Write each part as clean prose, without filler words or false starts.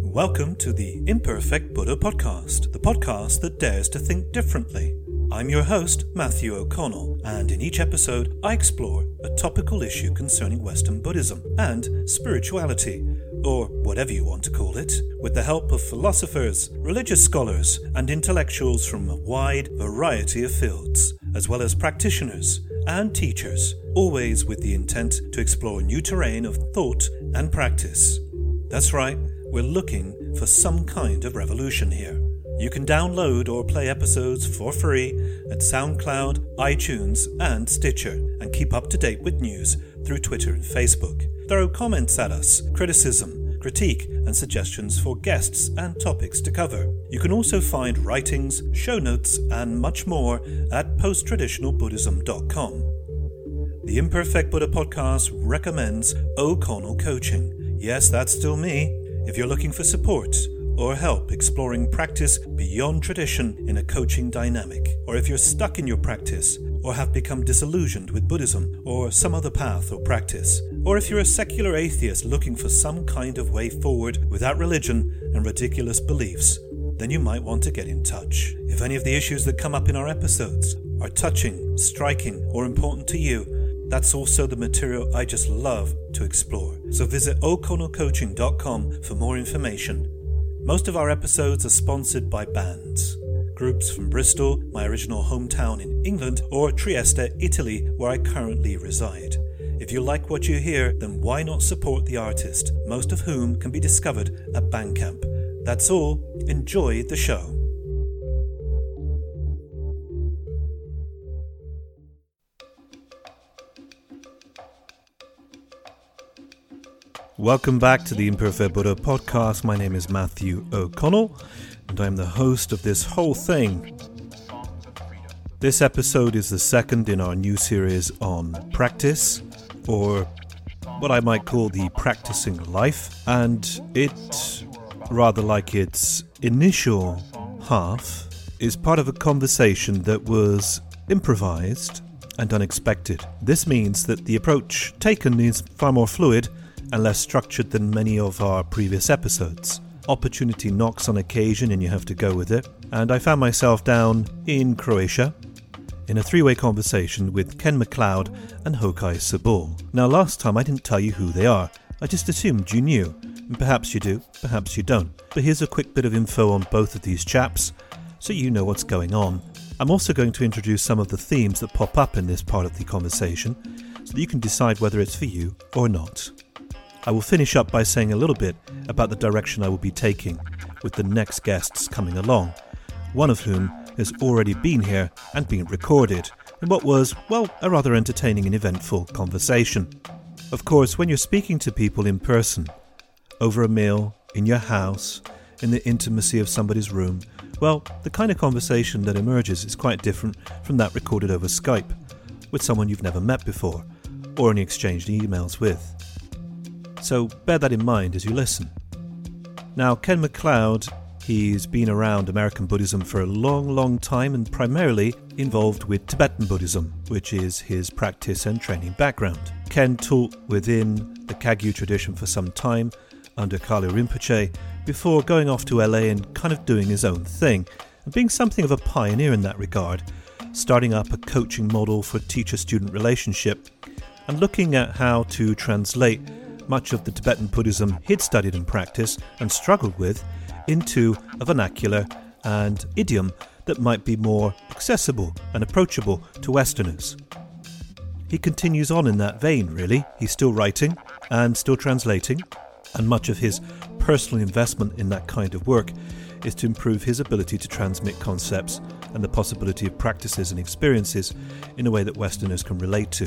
Welcome to the Imperfect Buddha Podcast, the podcast that dares to think differently. I'm your host, Matthew O'Connell, and in each episode I explore a topical issue concerning Western Buddhism and spirituality, or whatever you want to call it, with the help of philosophers, religious scholars, and intellectuals from a wide variety of fields, as well as practitioners and teachers, always with the intent to explore new terrain of thought and practice. That's right, we're looking for some kind of revolution here. You can download or play episodes for free at SoundCloud, iTunes, and Stitcher, and keep up to date with news through Twitter and Facebook. Throw comments at us, criticism, critique, and suggestions for guests and topics to cover. You can also find writings, show notes, and much more at posttraditionalbuddhism.com. The Imperfect Buddha Podcast recommends O'Connell Coaching. Yes, that's still me. If you're looking for support or help exploring practice beyond tradition in a coaching dynamic, or if you're stuck in your practice or have become disillusioned with Buddhism or some other path or practice, or if you're a secular atheist looking for some kind of way forward without religion and ridiculous beliefs, then you might want to get in touch. If any of the issues that come up in our episodes are touching, striking, or important to you, that's also the material I just love to explore. So visit o'connellcoaching.com for more information. Most of our episodes are sponsored by bands. Groups from Bristol, my original hometown in England, or Trieste, Italy, where I currently reside. If you like what you hear, then why not support the artist, most of whom can be discovered at Bandcamp. That's all. Enjoy the show. Welcome back to the Imperfect Buddha Podcast. My name is Matthew O'Connell, and I'm the host of this whole thing. This episode is the second in our new series on practice, or what I might call the practicing life, and it, rather like its initial half, is part of a conversation that was improvised and unexpected. This means that the approach taken is far more fluid and less structured than many of our previous episodes. Opportunity knocks on occasion and you have to go with it. And I found myself down in Croatia in a three-way conversation with Ken McLeod and Hokai Sobol. Now last time I didn't tell you who they are. I just assumed you knew. And perhaps you do, perhaps you don't. But here's a quick bit of info on both of these chaps so you know what's going on. I'm also going to introduce some of the themes that pop up in this part of the conversation so that you can decide whether it's for you or not. I will finish up by saying a little bit about the direction I will be taking with the next guests coming along, one of whom has already been here and been recorded in what was, well, a rather entertaining and eventful conversation. Of course, when you're speaking to people in person, over a meal, in your house, in the intimacy of somebody's room, well, the kind of conversation that emerges is quite different from that recorded over Skype with someone you've never met before or only exchanged emails with. So bear that in mind as you listen. Now, Ken McLeod, he's been around American Buddhism for a long, long time and primarily involved with Tibetan Buddhism, which is his practice and training background. Ken taught within the Kagyu tradition for some time under Kali Rinpoche before going off to LA and kind of doing his own thing and being something of a pioneer in that regard, starting up a coaching model for teacher-student relationship and looking at how to translate much of the Tibetan Buddhism he'd studied and practiced and struggled with into a vernacular and idiom that might be more accessible and approachable to Westerners. He continues on in that vein, really. He's still writing and still translating, and much of his personal investment in that kind of work is to improve his ability to transmit concepts and the possibility of practices and experiences in a way that Westerners can relate to.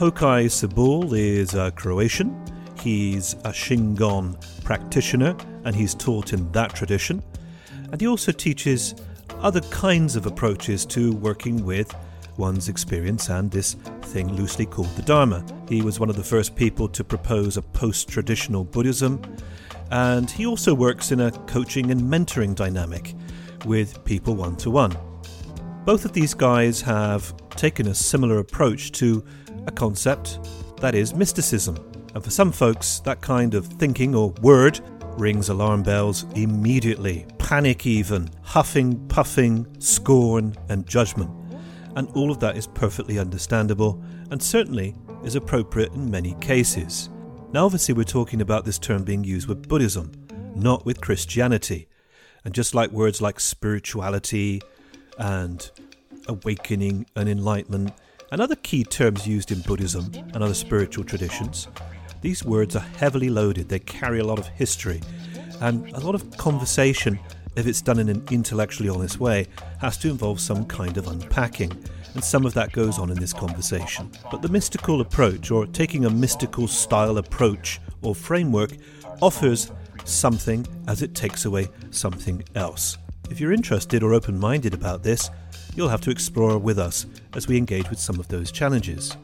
Hokai Sobol is a Croatian. He's a Shingon practitioner and he's taught in that tradition. And he also teaches other kinds of approaches to working with one's experience and this thing loosely called the Dharma. He was one of the first people to propose a post-traditional Buddhism. And he also works in a coaching and mentoring dynamic with people one-to-one. Both of these guys have taken a similar approach to a concept that is mysticism, And for some folks, that kind of thinking or word rings alarm bells immediately. Panic even, huffing, puffing, scorn and judgment. And all of that is perfectly understandable and certainly is appropriate in many cases. Now obviously we're talking about this term being used with Buddhism, not with Christianity. And just like words like spirituality and awakening and enlightenment and other key terms used in Buddhism and other spiritual traditions, these words are heavily loaded. They carry a lot of history and a lot of conversation, if it's done in an intellectually honest way, has to involve some kind of unpacking, and some of that goes on in this conversation. But the mystical approach, or taking a mystical style approach or framework, offers something as it takes away something else. If you're interested or open-minded about this, you'll have to explore with us as we engage with some of those challenges.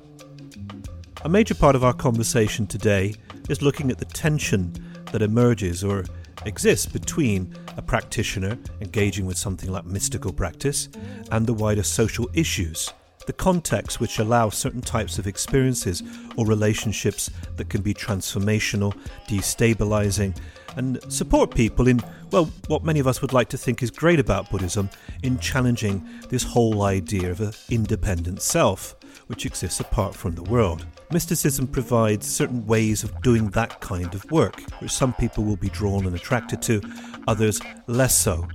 A major part of our conversation today is looking at the tension that emerges or exists between a practitioner engaging with something like mystical practice and the wider social issues, the contexts which allow certain types of experiences or relationships that can be transformational, destabilizing, and support people in, well, what many of us would like to think is great about Buddhism, in challenging this whole idea of an independent self, which exists apart from the world. Mysticism provides certain ways of doing that kind of work, which some people will be drawn and attracted to, others less so.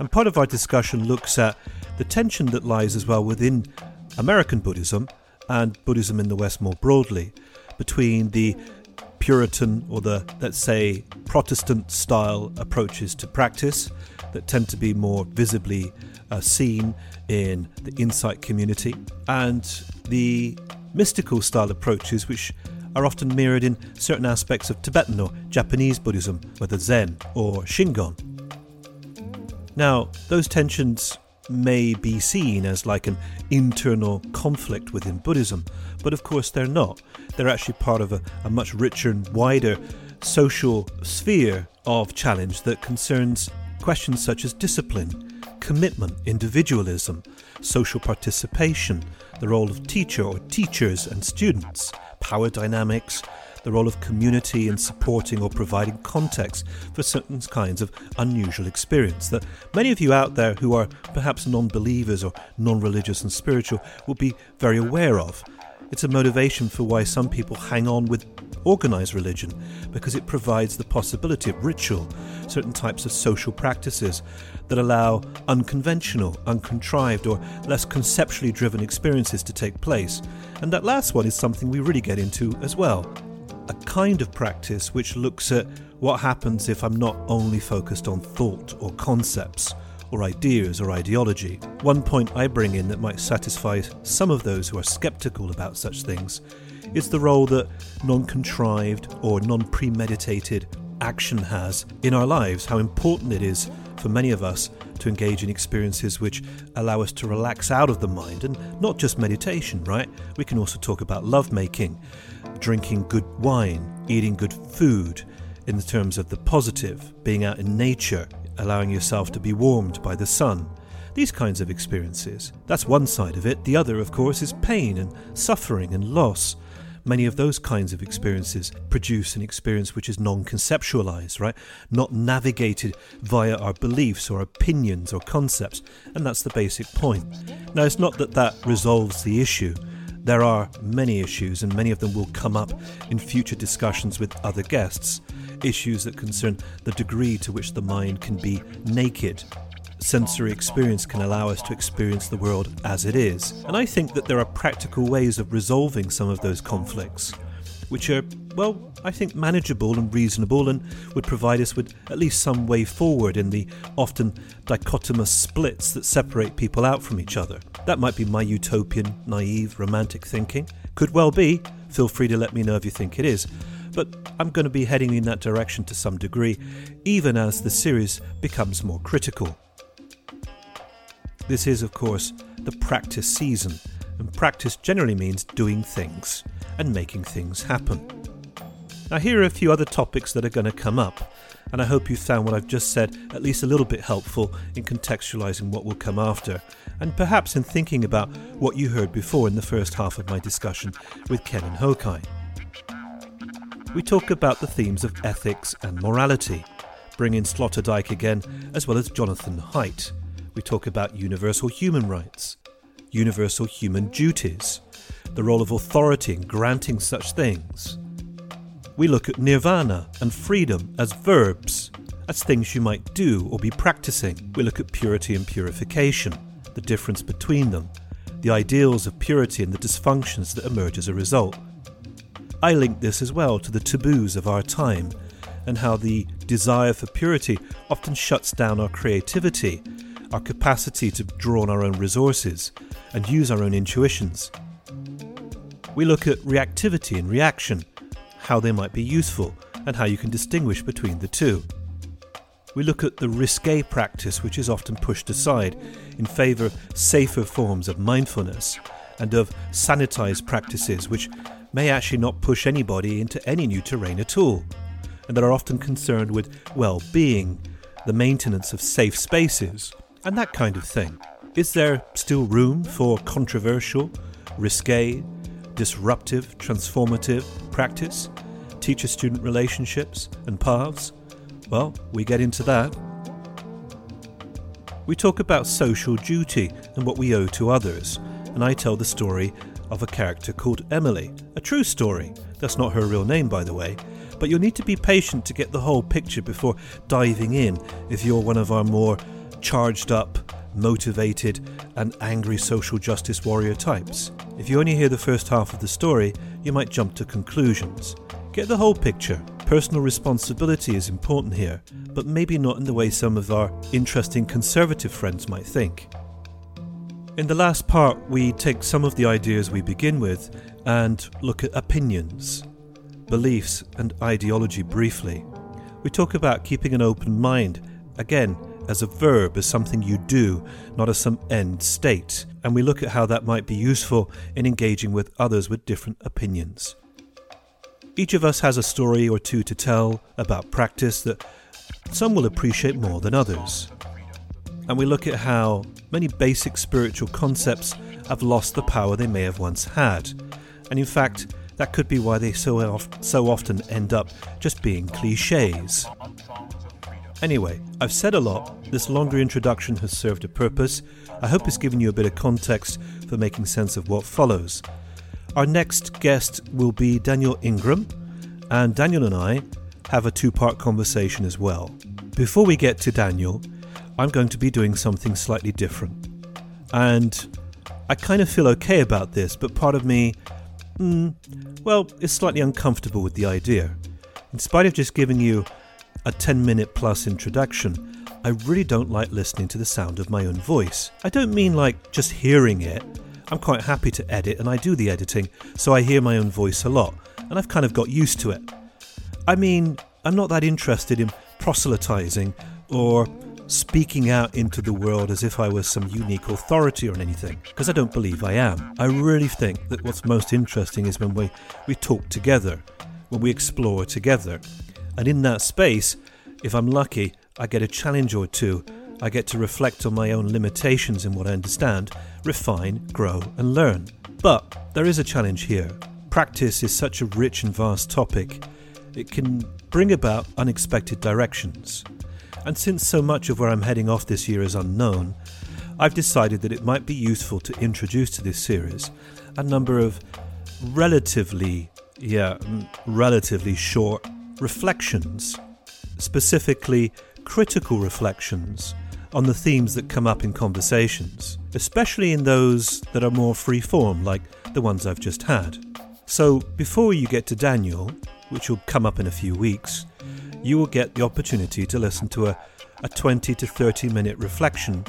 And part of our discussion looks at the tension that lies as well within American Buddhism and Buddhism in the West more broadly, between the Puritan or the, let's say, Protestant style approaches to practice that tend to be more visibly seen in the insight community, and the mystical style approaches which are often mirrored in certain aspects of Tibetan or Japanese Buddhism, whether Zen or Shingon. Now, those tensions may be seen as like an internal conflict within Buddhism, but of course they're not. They're actually part of a much richer and wider social sphere of challenge that concerns questions such as discipline, commitment, individualism, social participation, the role of teacher or teachers and students, power dynamics, the role of community in supporting or providing context for certain kinds of unusual experience that many of you out there who are perhaps non-believers or non-religious and spiritual will be very aware of. It's a motivation for why some people hang on with organized religion, because it provides the possibility of ritual, certain types of social practices that allow unconventional, uncontrived or less conceptually driven experiences to take place. And that last one is something we really get into as well. A kind of practice which looks at what happens if I'm not only focused on thought or concepts or ideas or ideology. One point I bring in that might satisfy some of those who are skeptical about such things is the role that non-contrived or non-premeditated action has in our lives, how important it is for many of us to engage in experiences which allow us to relax out of the mind, and not just meditation, right? We can also talk about lovemaking, drinking good wine, eating good food in the terms of the positive, being out in nature, allowing yourself to be warmed by the sun. These kinds of experiences. That's one side of it. The other, of course, is pain and suffering and loss. Many of those kinds of experiences produce an experience which is non-conceptualized, right? Not navigated via our beliefs or opinions or concepts, and that's the basic point. Now, it's not that that resolves the issue. There are many issues, and many of them will come up in future discussions with other guests, issues that concern the degree to which the mind can be naked. Sensory experience can allow us to experience the world as it is. And I think that there are practical ways of resolving some of those conflicts, which are, well, I think manageable and reasonable, and would provide us with at least some way forward in the often dichotomous splits that separate people out from each other. That might be my utopian, naive, romantic thinking. Could well be. Feel free to let me know if you think it is. But I'm going to be heading in that direction to some degree, even as the series becomes more critical. This is, of course, the practice season, and practice generally means doing things and making things happen. Now, here are a few other topics that are going to come up, and I hope you found what I've just said at least a little bit helpful in contextualizing what will come after, and perhaps in thinking about what you heard before in the first half of my discussion with Ken and Hokai. we talk about the themes of ethics and morality. Bring in Sloterdijk again, as well as Jonathan Haidt. We talk about universal human rights, universal human duties, the role of authority in granting such things. We look at nirvana and freedom as verbs, as things you might do or be practicing. We look at purity and purification, the difference between them, the ideals of purity and the dysfunctions that emerge as a result. I link this as well to the taboos of our time and how the desire for purity often shuts down our creativity, our capacity to draw on our own resources and use our own intuitions. We look at reactivity and reaction, how they might be useful and how you can distinguish between the two. We look at the risque practice, which is often pushed aside in favour of safer forms of mindfulness and of sanitised practices, which may actually not push anybody into any new terrain at all, and that are often concerned with well-being, the maintenance of safe spaces, and that kind of thing. Is there still room for controversial, risque, disruptive, transformative practice, teacher-student relationships and paths? Well, we get into that. We talk about social duty and what we owe to others, and I tell the story of a character called Emily. A true story. That's not her real name, by the way, but you'll need to be patient to get the whole picture before diving in if you're one of our more charged up, motivated and angry social justice warrior types. If you only hear the first half of the story, you might jump to conclusions. Get the whole picture. Personal responsibility is important here, but maybe not in the way some of our interesting conservative friends might think. In the last part, we take some of the ideas we begin with and look at opinions, beliefs and ideology briefly. We talk about keeping an open mind, again, as a verb, as something you do, not as some end state, and we look at how that might be useful in engaging with others with different opinions. Each of us has a story or two to tell about practice that some will appreciate more than others, and we look at how many basic spiritual concepts have lost the power they may have once had, and in fact that could be why they so often end up just being cliches. Anyway, I've said a lot. This longer introduction has served a purpose. I hope it's given you a bit of context for making sense of what follows. Our next guest will be Daniel Ingram, and Daniel and I have a two-part conversation as well. Before we get to Daniel, I'm going to be doing something slightly different. And I kind of feel okay about this, but part of me, is slightly uncomfortable with the idea. In spite of just giving you a 10-minute plus introduction, I really don't like listening to the sound of my own voice. I don't mean like just hearing it. I'm quite happy to edit, and I do the editing, so I hear my own voice a lot, and I've kind of got used to it. I mean, I'm not that interested in proselytizing or speaking out into the world as if I was some unique authority on anything, because I don't believe I am. I really think that what's most interesting is when we talk together, when we explore together. And in that space, if I'm lucky, I get a challenge or two. I get to reflect on my own limitations in what I understand, refine, grow and learn. But there is a challenge here. Practice is such a rich and vast topic. It can bring about unexpected directions. And since so much of where I'm heading off this year is unknown, I've decided that it might be useful to introduce to this series a number of relatively short reflections, specifically critical reflections on the themes that come up in conversations, especially in those that are more free form, like the ones I've just had. So before you get to Daniel, which will come up in a few weeks, you will get the opportunity to listen to a 20 to 30 minute reflection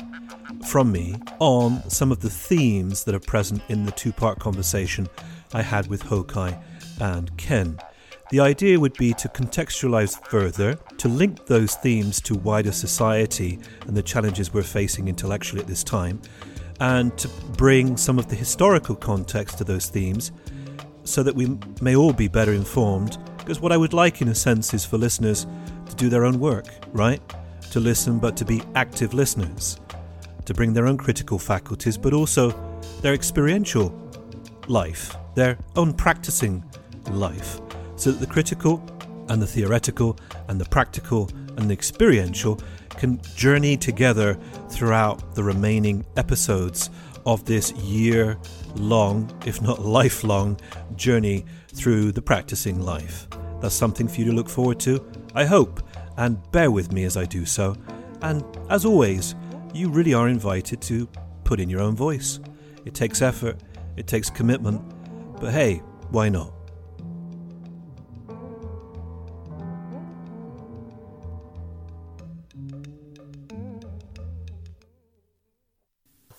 from me on some of the themes that are present in the two-part conversation I had with Hokai and Ken. The idea would be to contextualize further, to link those themes to wider society and the challenges we're facing intellectually at this time, and to bring some of the historical context to those themes so that we may all be better informed, because what I would like in a sense is for listeners to do their own work, right? To listen, but to be active listeners, to bring their own critical faculties, but also their experiential life, their own practicing life. so that the critical and the theoretical and the practical and the experiential can journey together throughout the remaining episodes of this year-long, if not lifelong, journey through the practicing life. That's something for you to look forward to, I hope, and bear with me as I do so. And as always, you really are invited to put in your own voice. It takes effort, it takes commitment, but hey, why not?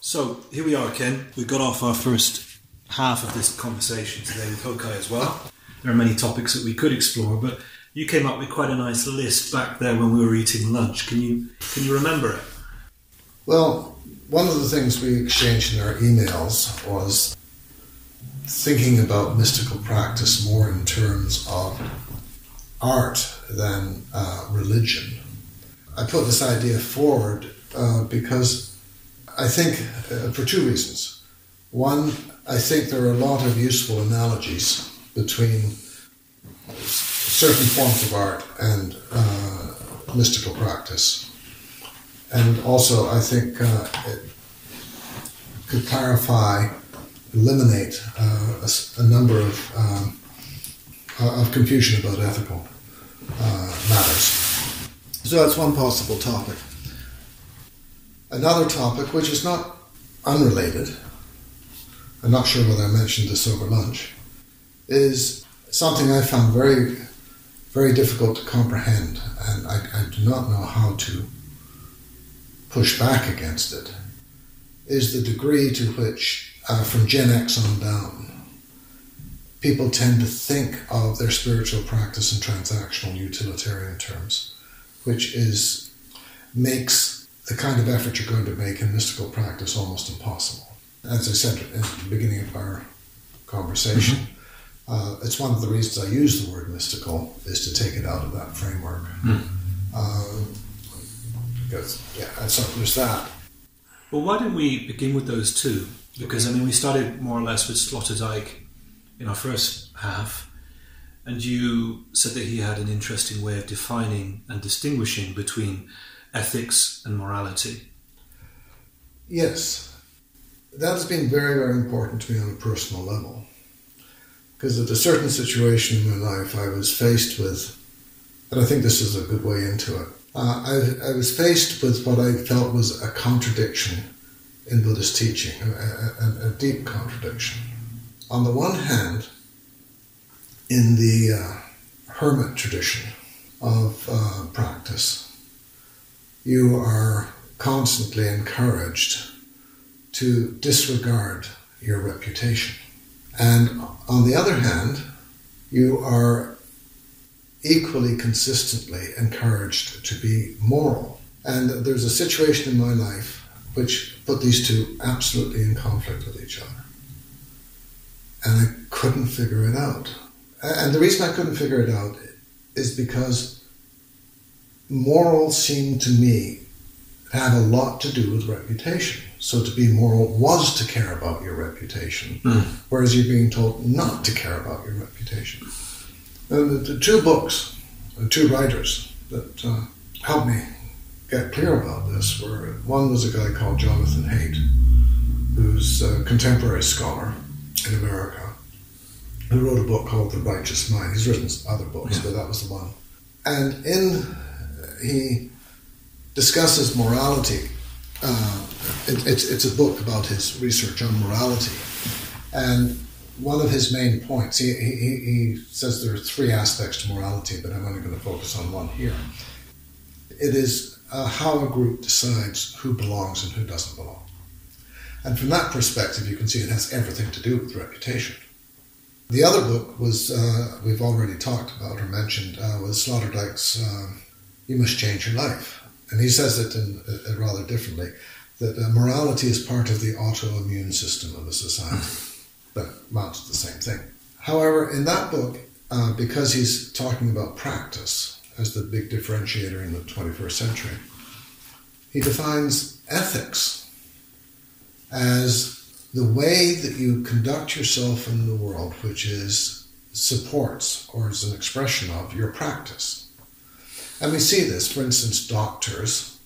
So here we are, Ken. We got off our first half of this conversation today with Hokai as well. There are many topics that we could explore, but you came up with quite a nice list back there when we were eating lunch. Can you remember it? Well, one of the things we exchanged in our emails was thinking about mystical practice more in terms of art than religion. I put this idea forward because I think for two reasons. One, I think there are a lot of useful analogies between certain forms of art and mystical practice. And also, I think it could clarify, eliminate a number of confusion about ethical matters. So that's one possible topic. Another topic, which is not unrelated, I'm not sure whether I mentioned this over lunch, is something I found very, very difficult to comprehend, and I do not know how to push back against it, is the degree to which, from Gen X on down, people tend to think of their spiritual practice in transactional utilitarian terms, which makes the kind of effort you're going to make in mystical practice almost impossible. As I said at the beginning of our conversation, it's one of the reasons I use the word mystical, is to take it out of that framework. So there's that. Well, why didn't we begin with those two? Because, I mean, we started more or less with Sloterdijk in our first half, and you said that he had an interesting way of defining and distinguishing between ethics and morality. Yes. That's been very, very important to me on a personal level, because at a certain situation in my life, I was faced with, and I think this is a good way into it, I was faced with what I felt was a contradiction in Buddhist teaching, a deep contradiction. On the one hand, in the hermit tradition of practice, you are constantly encouraged to disregard your reputation. And on the other hand, you are equally consistently encouraged to be moral. And there's a situation in my life which put these two absolutely in conflict with each other. And I couldn't figure it out. And the reason I couldn't figure it out is because moral seemed to me to have a lot to do with reputation. So to be moral was to care about your reputation, whereas you're being told not to care about your reputation. The two books, the two writers that helped me get clear about this were, one was a guy called Jonathan Haidt, who's a contemporary scholar in America, who wrote a book called The Righteous Mind. He's written other books, but that was the one. And he discusses morality. It's a book about his research on morality. And one of his main points, he says there are three aspects to morality, but I'm only going to focus on one here. It is how a group decides who belongs and who doesn't belong. And from that perspective, you can see it has everything to do with reputation. The other book was, we've already talked about or mentioned, was Sloterdijk's You Must Change Your Life. And he says it in, rather differently, that morality is part of the autoimmune system of a society. That amounts to the same thing. However, in that book, because he's talking about practice as the big differentiator in the 21st century, he defines ethics as the way that you conduct yourself in the world, which is supports or is an expression of your practice. And we see this, for instance, doctors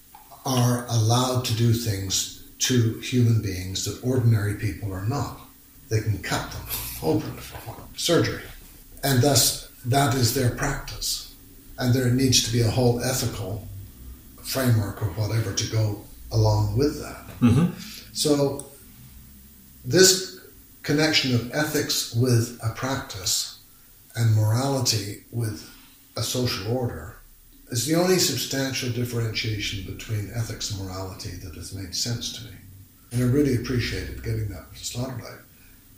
are allowed to do things to human beings that ordinary people are not. They can cut them open for surgery. And thus, that is their practice. And there needs to be a whole ethical framework or whatever to go along with that. Mm-hmm. So this connection of ethics with a practice and morality with a social order is the only substantial differentiation between ethics and morality that has made sense to me. And I really appreciated getting that from Sloterdijk.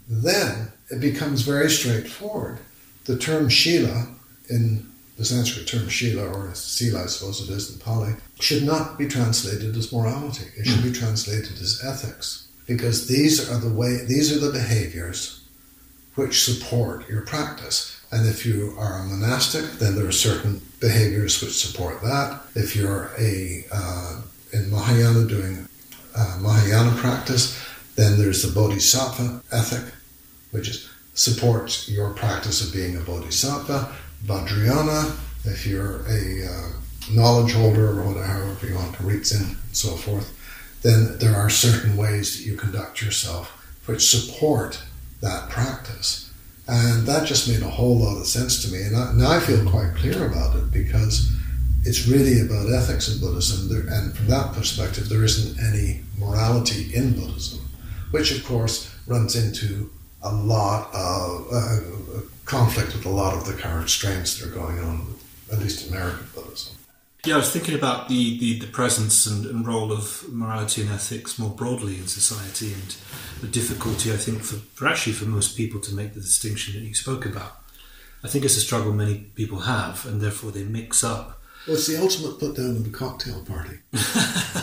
Then it becomes very straightforward. The term Shila, in the Sanskrit term Shila, or Sila I suppose it is in Pali, should not be translated as morality. It should be translated as ethics. Because these are the behaviors which support your practice. And if you are a monastic, then there are certain behaviors which support that. If you're in Mahayana doing Mahayana practice, then there's the Bodhisattva ethic, which supports your practice of being a Bodhisattva. Vajrayana, if you're a knowledge holder or whatever, however you want to read Zen and so forth, then there are certain ways that you conduct yourself which support that practice. And that just made a whole lot of sense to me. And now I feel quite clear about it, because it's really about ethics in Buddhism. And from that perspective, there isn't any morality in Buddhism, which, of course, runs into a lot of conflict with a lot of the current strains that are going on, at least in American Buddhism. Yeah, I was thinking about the presence and role of morality and ethics more broadly in society, and the difficulty, I think, for most people to make the distinction that you spoke about. I think it's a struggle many people have, and therefore they mix up. Well, it's the ultimate put down at a cocktail party.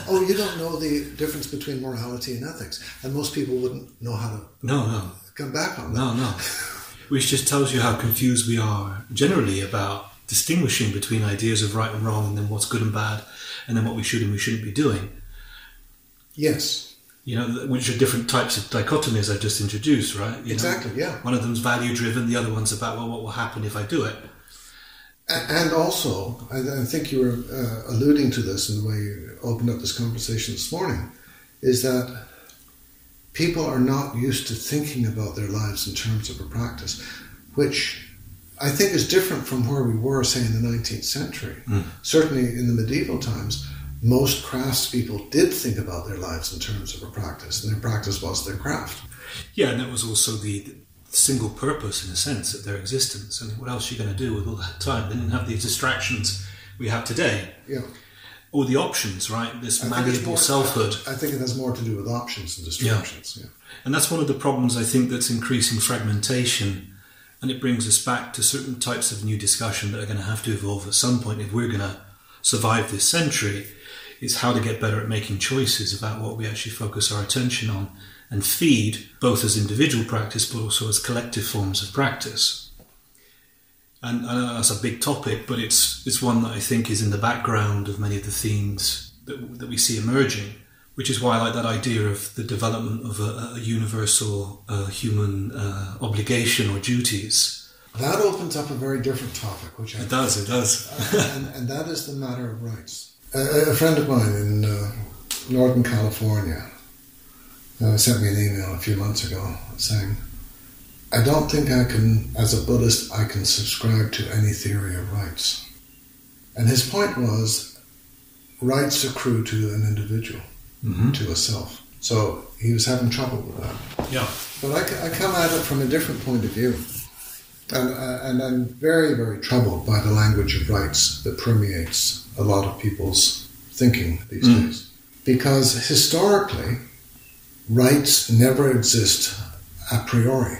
Oh, you don't know the difference between morality and ethics. And most people wouldn't know how to come back on that. No. Which just tells you how confused we are generally about distinguishing between ideas of right and wrong, and then what's good and bad, and then what we should and we shouldn't be doing. Yes. You know, which are different types of dichotomies I've just introduced, right? Exactly, yeah. One of them's value-driven, the other one's about, well, what will happen if I do it? And also, I think you were alluding to this in the way you opened up this conversation this morning, is that people are not used to thinking about their lives in terms of a practice, which I think is different from where we were, say, in the 19th century. Mm. Certainly in the medieval times, most craftspeople did think about their lives in terms of a practice, and their practice was their craft. Yeah, and that was also the single purpose, in a sense, of their existence. I mean, what else are you going to do with all that time? They didn't have the distractions we have today. Yeah. Or the options, right? This malleable selfhood. I think it has more to do with options than distractions. Yeah. And that's one of the problems, I think, that's increasing fragmentation. And it brings us back to certain types of new discussion that are going to have to evolve at some point if we're going to survive this century, is how to get better at making choices about what we actually focus our attention on and feed, both as individual practice but also as collective forms of practice. And I know that's a big topic, but it's one that I think is in the background of many of the themes that we see emerging, which is why I like that idea of the development of a universal human obligation or duties. That opens up a very different topic, which It does. and that is the matter of rights. A friend of mine in Northern California sent me an email a few months ago saying, I don't think I can, as a Buddhist, I can subscribe to any theory of rights. And his point was, rights accrue to an individual, to a self. So he was having trouble with that. Yeah. But I come at it from a different point of view. And I'm very, very troubled by the language of rights that permeates a lot of people's thinking these days. Because historically, rights never exist a priori.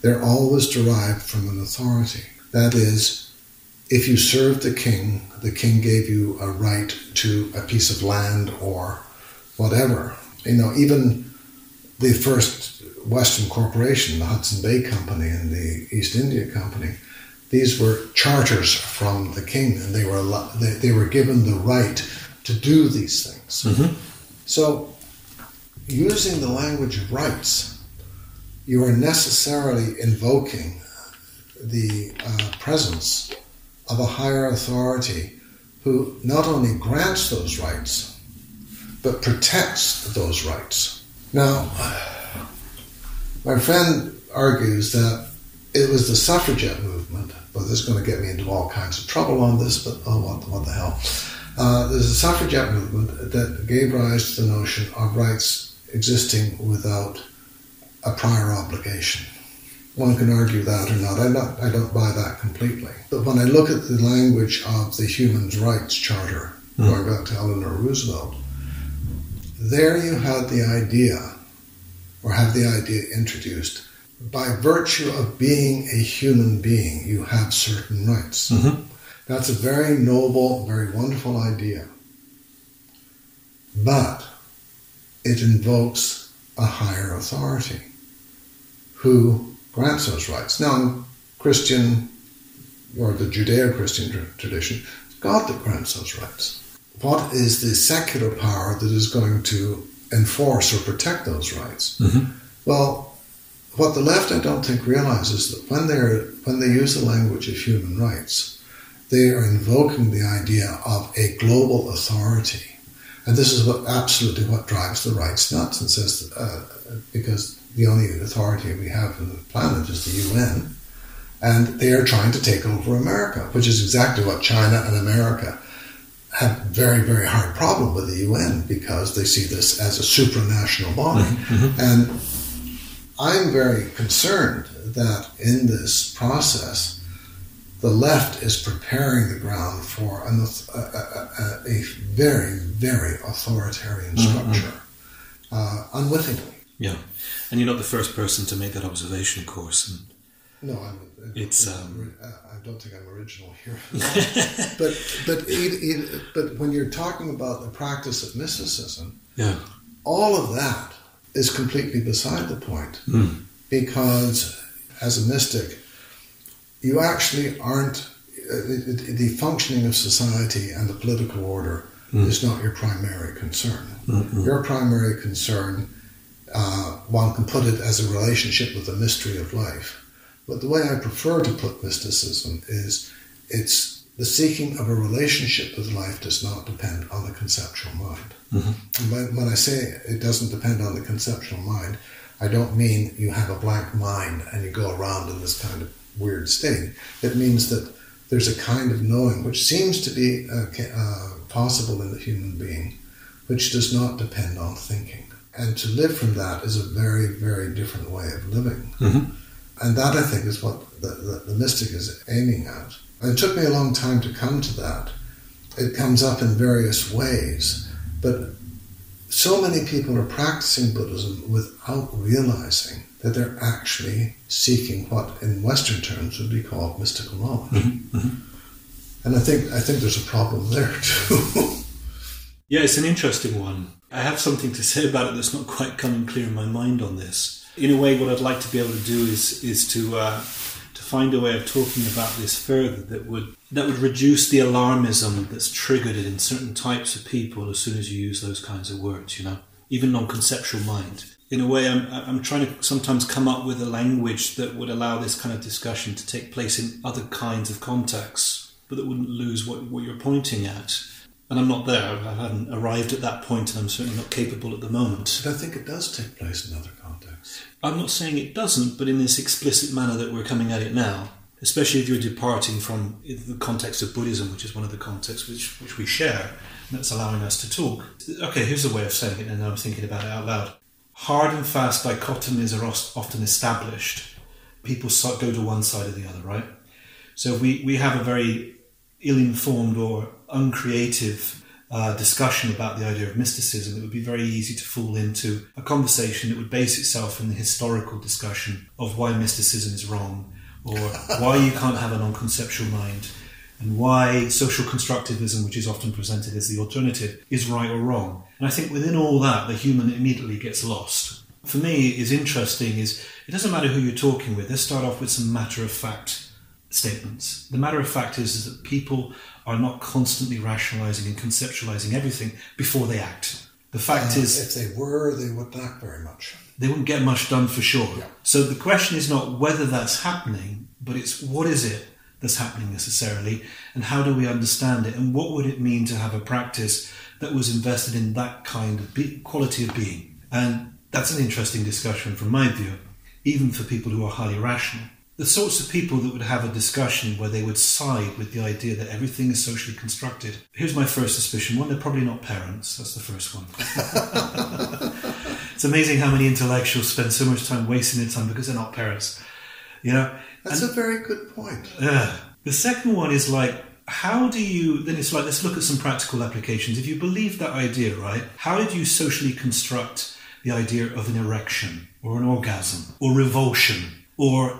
They're always derived from an authority. That is, if you served the king gave you a right to a piece of land or whatever. You know, even the first Western corporation, the Hudson Bay Company and the East India Company, these were charters from the king, and they were given the right to do these things. Mm-hmm. So, using the language of rights, you are necessarily invoking the presence of a higher authority who not only grants those rights, but protects those rights. Now, my friend argues that it was the suffragette movement, but this is going to get me into all kinds of trouble on this, but oh, what the hell. There's a suffragette movement that gave rise to the notion of rights existing without a prior obligation. One can argue that or not. I don't buy that completely. But when I look at the language of the Human Rights Charter, going back to Eleanor Roosevelt, there you had the idea, or have the idea introduced, by virtue of being a human being, you have certain rights. Mm-hmm. That's a very noble, very wonderful idea. But it invokes a higher authority who grants those rights. Now, in Christian, or the Judeo-Christian tradition, it's God that grants those rights. What is the secular power that is going to enforce or protect those rights? Mm-hmm. Well, what the left, I don't think, realizes that when they use the language of human rights, they are invoking the idea of a global authority. And this is what drives the rights nuts, and says that, because the only authority we have on the planet is the UN, and they are trying to take over America, which is exactly what China and America have a very, very hard problem with the UN, because they see this as a supranational body. Mm-hmm. And I'm very concerned that in this process, the left is preparing the ground for a very, very authoritarian structure, mm-hmm. Unwittingly. Yeah, and you're not the first person to make that observation, of course. And no, I don't think I'm original here. but when you're talking about the practice of mysticism, yeah, all of that is completely beside the point, because as a mystic, you actually aren't, the functioning of society and the political order is not your primary concern. Mm-hmm. Your primary concern, one can put it as a relationship with the mystery of life. But the way I prefer to put mysticism is it's the seeking of a relationship with life does not depend on the conceptual mind. Mm-hmm. And when I say it doesn't depend on the conceptual mind, I don't mean you have a blank mind and you go around in this kind of weird state. It means that there's a kind of knowing which seems to be possible in the human being, which does not depend on thinking. And to live from that is a very, very different way of living. Mm-hmm. And that, I think, is what the mystic is aiming at. And it took me a long time to come to that. It comes up in various ways, but so many people are practicing Buddhism without realizing that they're actually seeking what, in Western terms, would be called mystical knowledge. Mm-hmm. Mm-hmm. And I think there's a problem there too. Yeah, it's an interesting one. I have something to say about it that's not quite coming clear in my mind on this. In a way, what I'd like to be able to do is to find a way of talking about this further that would reduce the alarmism that's triggered in certain types of people as soon as you use those kinds of words, you know, even non-conceptual mind. In a way, I'm trying to sometimes come up with a language that would allow this kind of discussion to take place in other kinds of contexts, but that wouldn't lose what you're pointing at. And I'm not there. I haven't arrived at that point, and I'm certainly not capable at the moment. But I think it does take place in other contexts. I'm not saying it doesn't, but in this explicit manner that we're coming at it now, especially if you're departing from the context of Buddhism, which is one of the contexts which we share, and that's allowing us to talk. Okay, here's a way of saying it, and now I'm thinking about it out loud. Hard and fast dichotomies are often established. People go to one side or the other, right? So we have a very ill-informed or uncreative discussion about the idea of mysticism. It would be very easy to fall into a conversation that would base itself in the historical discussion of why mysticism is wrong, or why you can't have a non-conceptual mind, and why social constructivism, which is often presented as the alternative, is right or wrong. And I think within all that, the human immediately gets lost. For me, is interesting is it doesn't matter who you're talking with. Let's start off with some matter-of-fact statements. The matter-of-fact is that people are not constantly rationalising and conceptualising everything before they act. The fact is... If they were, they would not very much. they wouldn't get much done for sure. Yeah. So the question is not whether that's happening, but it's what is it that's happening necessarily, and how do we understand it, and what would it mean to have a practice that was invested in that kind of quality of being? And that's an interesting discussion from my view, even for people who are highly rational. The sorts of people that would have a discussion where they would side with the idea that everything is socially constructed. Here's my first suspicion. One, they're probably not parents. That's the first one. It's amazing how many intellectuals spend so much time wasting their time because they're not parents. You know? That's a very good point. The second one is like, how do you... Then it's like, let's look at some practical applications. If you believe that idea, right, how did you socially construct the idea of an erection or an orgasm or revulsion or...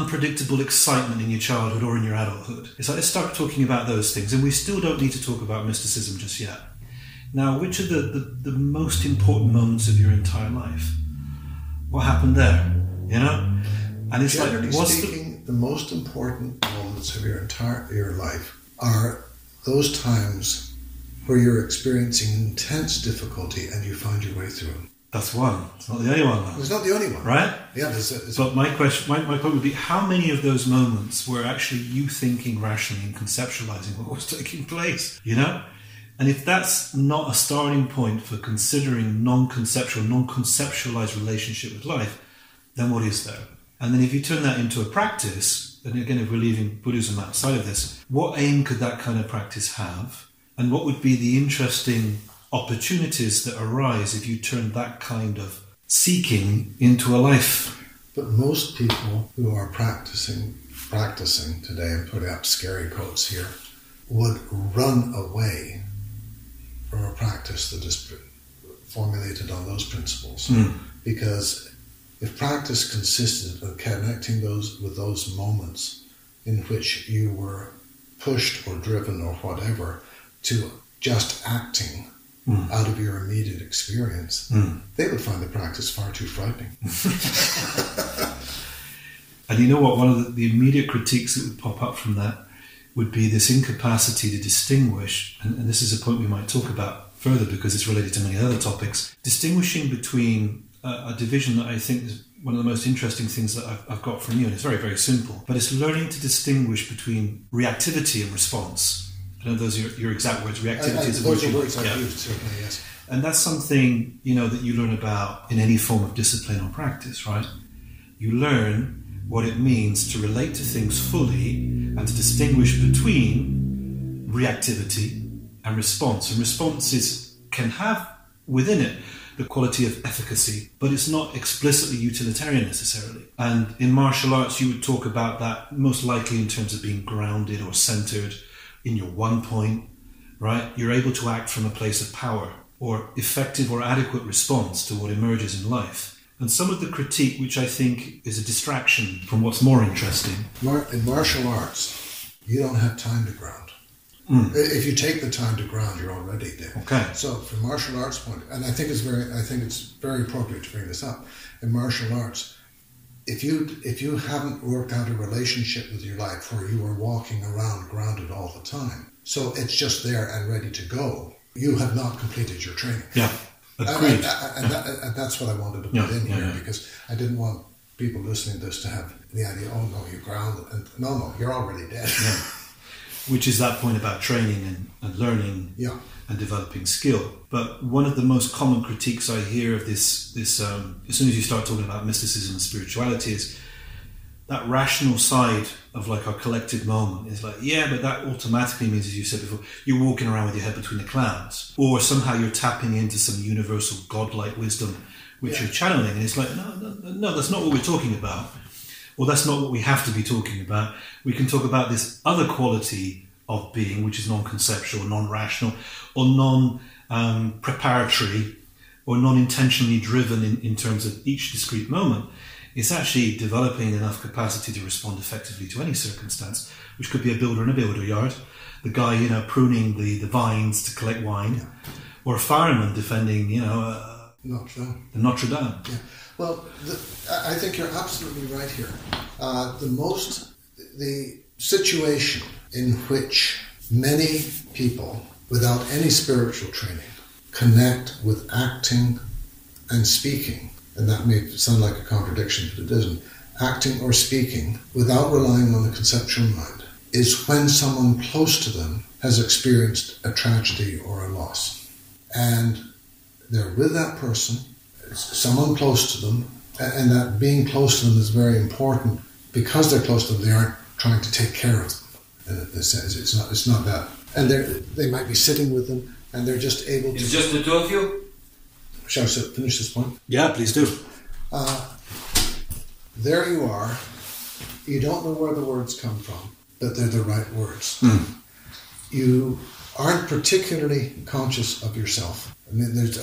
unpredictable excitement in your childhood or in your adulthood? It's like, let's start talking about those things, and we still don't need to talk about mysticism just yet. Now, which are the most important moments of your entire life? What happened there? You know? And it's generally like, what's speaking, the most important moments of your entire life are those times where you're experiencing intense difficulty and you find your way through them. That's one. It's not the only one, though. It's not the only one. Right? Yeah. But my question, my point would be, how many of those moments were actually you thinking rationally and conceptualizing what was taking place? You know? And if that's not a starting point for considering non-conceptual, non-conceptualized relationship with life, then what is there? And then if you turn that into a practice, and again, if we're leaving Buddhism outside of this, what aim could that kind of practice have? And what would be the interesting... opportunities that arise if you turn that kind of seeking into a life? But most people who are practicing today, and putting up scary quotes here, would run away from a practice that is formulated on those principles. Mm. Because if practice consisted of connecting those with those moments in which you were pushed or driven or whatever to just acting out of your immediate experience, they would find the practice far too frightening. And you know what? One of the immediate critiques that would pop up from that would be this incapacity to distinguish, and this is a point we might talk about further because it's related to many other topics, distinguishing between a division that I think is one of the most interesting things that I've got from you, and it's very, very simple, but it's learning to distinguish between reactivity and response. I know those are your exact words, reactivity. Those are words I've used, certainly, yes. And that's something, you know, that you learn about in any form of discipline or practice, right? You learn what it means to relate to things fully and to distinguish between reactivity and response. And responses can have within it the quality of efficacy, but it's not explicitly utilitarian necessarily. And in martial arts, you would talk about that most likely in terms of being grounded or centered in your one point, right? You're able to act from a place of power or effective or adequate response to what emerges in life. And some of the critique, which I think is a distraction from what's more interesting. In martial arts, you don't have time to ground. Mm. If you take the time to ground, you're already there. Okay. So from martial arts point, and I think it's very appropriate to bring this up. In martial arts, if you haven't worked out a relationship with your life where you are walking around grounded all the time, so it's just there and ready to go, you have not completed your training. Yeah, agreed. And that's what I wanted to put in here, because I didn't want people listening to this to have the idea, oh no, you're grounded, and no, you're already dead. Yeah. Which is that point about training and learning and developing skill. But one of the most common critiques I hear of this as soon as you start talking about mysticism and spirituality is that rational side of like our collective moment is like, yeah, but that automatically means, as you said before, you're walking around with your head between the clouds, or somehow you're tapping into some universal godlike wisdom which you're channeling. And it's like, no, that's not what we're talking about. Well, that's not what we have to be talking about. We can talk about this other quality of being, which is non-conceptual, non-rational, or non-preparatory, or non-intentionally driven in terms of each discrete moment. It's actually developing enough capacity to respond effectively to any circumstance, which could be a builder in a builder yard, the guy, you know, pruning the vines to collect wine, or a fireman defending, you know, Notre Dame. Yeah. Well, I think you're absolutely right here. The situation in which many people, without any spiritual training, connect with acting and speaking and that may sound like a contradiction, but it isn't, acting or speaking without relying on the conceptual mind is when someone close to them has experienced a tragedy or a loss. And they're with that person, someone close to them, and that being close to them is very important. Because they're close to them, they aren't trying to take care of them. In a sense, it's not that. And they might be sitting with them, and they're just able to... It's just the two of you? Shall I finish this point? Yeah, please do. There you are. You don't know where the words come from, but they're the right words. Mm. You aren't particularly conscious of yourself. I mean, there's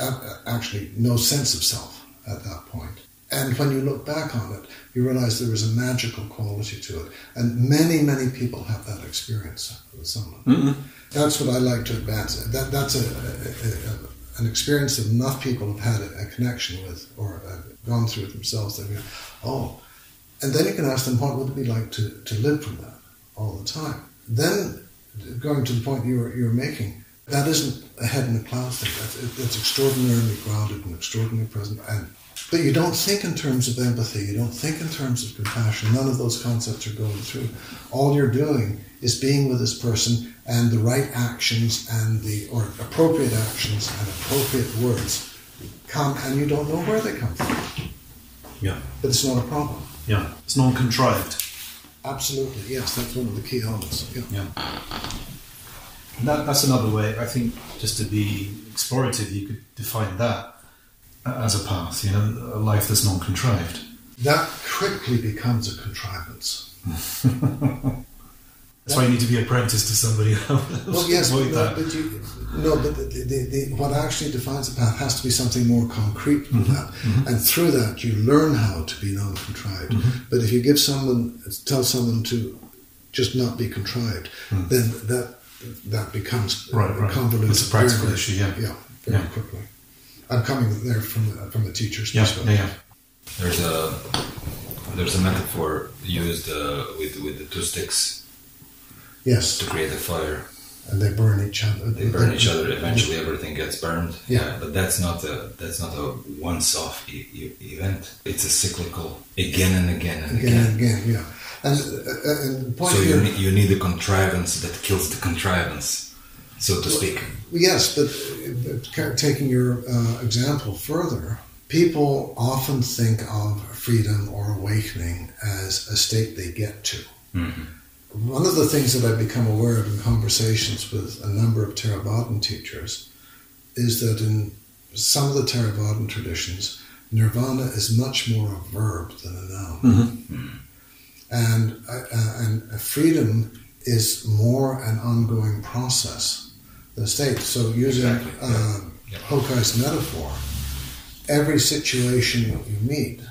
actually no sense of self at that point. And when you look back on it, you realize there is a magical quality to it. And many, many people have that experience with someone. Mm-hmm. That's what I like to advance. That's an experience that enough people have had a connection with or gone through it themselves. They go, oh. And then you can ask them, what would it be like to live from that all the time? Then, going to the point you were making, that isn't a head in the cloud thing. That's extraordinarily grounded and extraordinarily present. But you don't think in terms of empathy. You don't think in terms of compassion. None of those concepts are going through. All you're doing is being with this person and the right actions and or appropriate actions and appropriate words come, and you don't know where they come from. Yeah. But it's not a problem. Yeah. It's non-contrived. Absolutely. Yes, that's one of the key elements. Yeah. Yeah. That's another way, I think, just to be explorative, you could define that as a path, you know, a life that's non-contrived. That quickly becomes a contrivance. That's why you need to be apprenticed to somebody else. Well, yes, but what actually defines a path has to be something more concrete than that. Mm-hmm. And through that, you learn how to be non-contrived. Mm-hmm. But if you tell someone to just not be contrived, mm-hmm. then that becomes convoluted. It's a practical issue, very quickly. I'm coming there from a teacher's perspective. Yeah. There's a metaphor used with the two sticks. Yes. To create a fire. And they burn each other. They burn each other. Eventually, everything gets burned. Yeah. But that's not a once-off event. It's a cyclical, again and again. Yeah. And the point you need a contrivance that kills the contrivance, so to speak. Yes, but taking your example further, people often think of freedom or awakening as a state they get to. Mm-hmm. One of the things that I've become aware of in conversations with a number of Theravadan teachers is that in some of the Theravadan traditions, nirvana is much more a verb than a noun. Mm-hmm. And freedom is more an ongoing process than a state. So using Hokai's metaphor, every situation that you meet,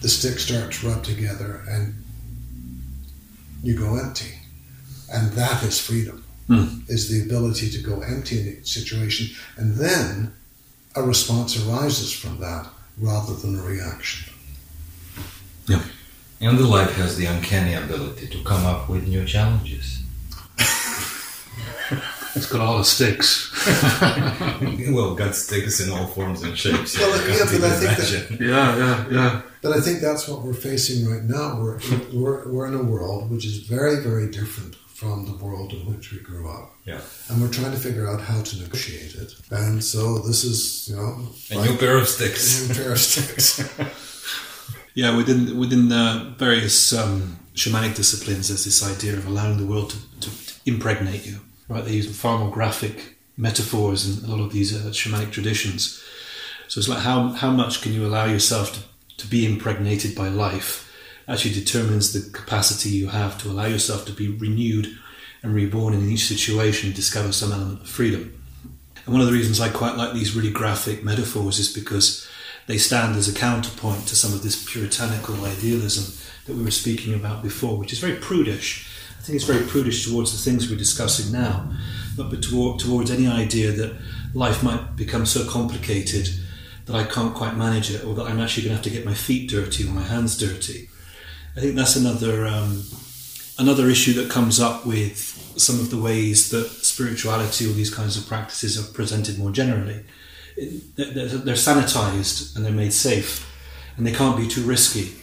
the stick starts to rub together and you go empty. And that is freedom, is the ability to go empty in a situation. And then a response arises from that rather than a reaction. Yeah. And the life has the uncanny ability to come up with new challenges. It's got a lot of sticks. Well, got sticks in all forms and shapes. Well, But I think that's what we're facing right now. We're in a world which is very, very different from the world in which we grew up. Yeah. And we're trying to figure out how to negotiate it. And so this is, a new pair of sticks. Yeah, within the various shamanic disciplines, there's this idea of allowing the world to impregnate you. Right? They use far more graphic metaphors in a lot of these shamanic traditions. So it's like how much can you allow yourself to be impregnated by life actually determines the capacity you have to allow yourself to be renewed and reborn in each situation, discover some element of freedom. And one of the reasons I quite like these really graphic metaphors is because they stand as a counterpoint to some of this puritanical idealism that we were speaking about before, which is very prudish. I think it's very prudish towards the things we're discussing now, but towards any idea that life might become so complicated that I can't quite manage it, or that I'm actually going to have to get my feet dirty or my hands dirty. I think that's another issue that comes up with some of the ways that spirituality or these kinds of practices are presented more generally. they're sanitized and they're made safe, and they can't be too risky.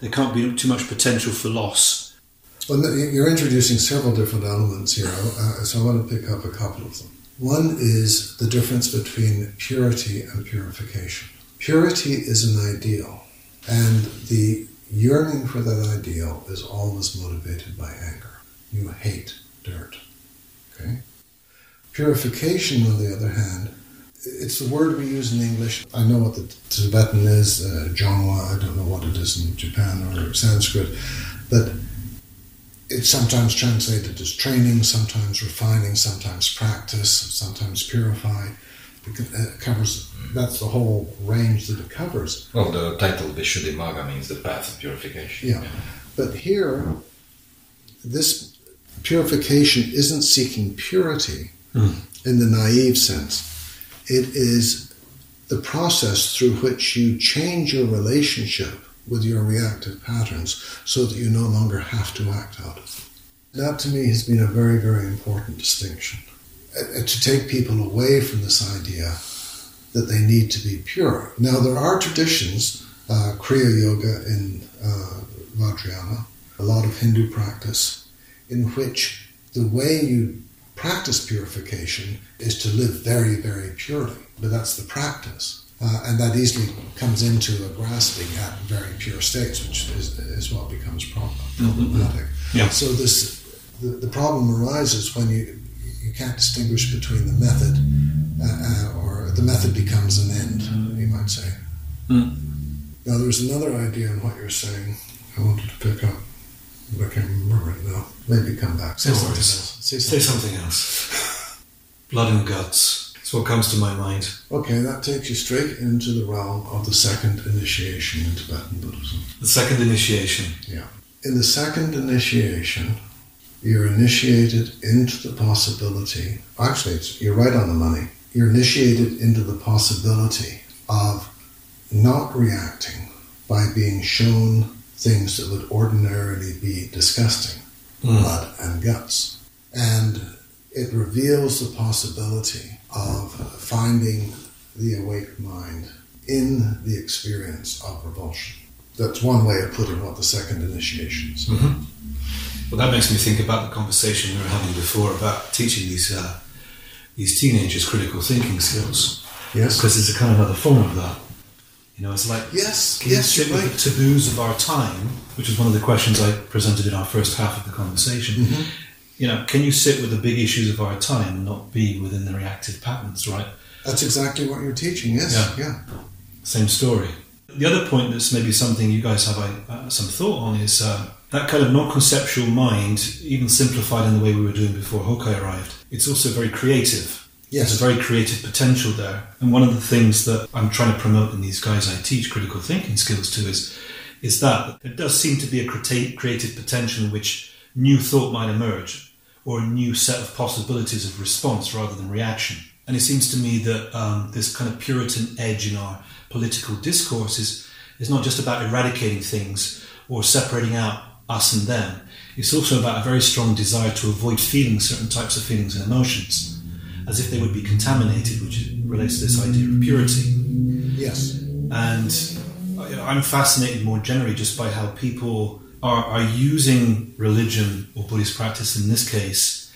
There can't be too much potential for loss. Well, you're introducing several different elements here, so I want to pick up a couple of them. One is the difference between purity and purification. Purity is an ideal, and the yearning for that ideal is always motivated by anger. You hate dirt. Okay? Purification, on the other hand, it's the word we use in English. I know what the Tibetan is, Zhongwa, I don't know what it is in Japan or Sanskrit, but it's sometimes translated as training, sometimes refining, sometimes practice, sometimes purify. It covers, that's the whole range that it covers. Well, the title Vishuddhimagga means the path of purification. Yeah, but here, this purification isn't seeking purity in the naive sense. It is the process through which you change your relationship with your reactive patterns so that you no longer have to act out of them. That, to me, has been a very, very important distinction. To take people away from this idea that they need to be pure. Now, there are traditions, Kriya Yoga in Vajrayana, a lot of Hindu practice, in which the way you practice purification is to live very, very purely, but that's the practice. And that easily comes into a grasping at very pure states, which is what becomes problematic. Yeah. So the problem arises when you can't distinguish between the method, or the method becomes an end, you might say. Mm. Now there's another idea in what you're saying I wanted to pick up, but I can't remember it now. Maybe come back. Say something else. Blood and guts. That's what comes to my mind. Okay, that takes you straight into the realm of the second initiation in Tibetan Buddhism. The second initiation. Yeah. In the second initiation, you're initiated into the possibility... Actually, you're right on the money. You're initiated into the possibility of not reacting by being shown things that would ordinarily be disgusting. Blood and guts. And it reveals the possibility of finding the awake mind in the experience of revulsion. That's one way of putting what the second initiation is. Mm-hmm. Well, that makes me think about the conversation we were having before about teaching these teenagers critical thinking skills. Yes. Because it's a kind of another form of that. You know, it's like, can you sit with the taboos of our time, which is one of the questions I presented in our first half of the conversation. Mm-hmm. You know, can you sit with the big issues of our time and not be within the reactive patterns, right? That's exactly what you're teaching, yes. Yeah. Same story. The other point that's maybe something you guys have some thought on is that kind of non-conceptual mind, even simplified in the way we were doing before Hokai arrived, it's also very creative. Yes. There's a very creative potential there. And one of the things that I'm trying to promote in these guys I teach critical thinking skills to is that there does seem to be a creative potential in which new thought might emerge or a new set of possibilities of response rather than reaction. And it seems to me that this kind of Puritan edge in our political discourse is not just about eradicating things or separating out us and them. It's also about a very strong desire to avoid feeling certain types of feelings and emotions, as if they would be contaminated, which relates to this idea of purity. Yes. And I'm fascinated more generally just by how people are using religion or Buddhist practice in this case,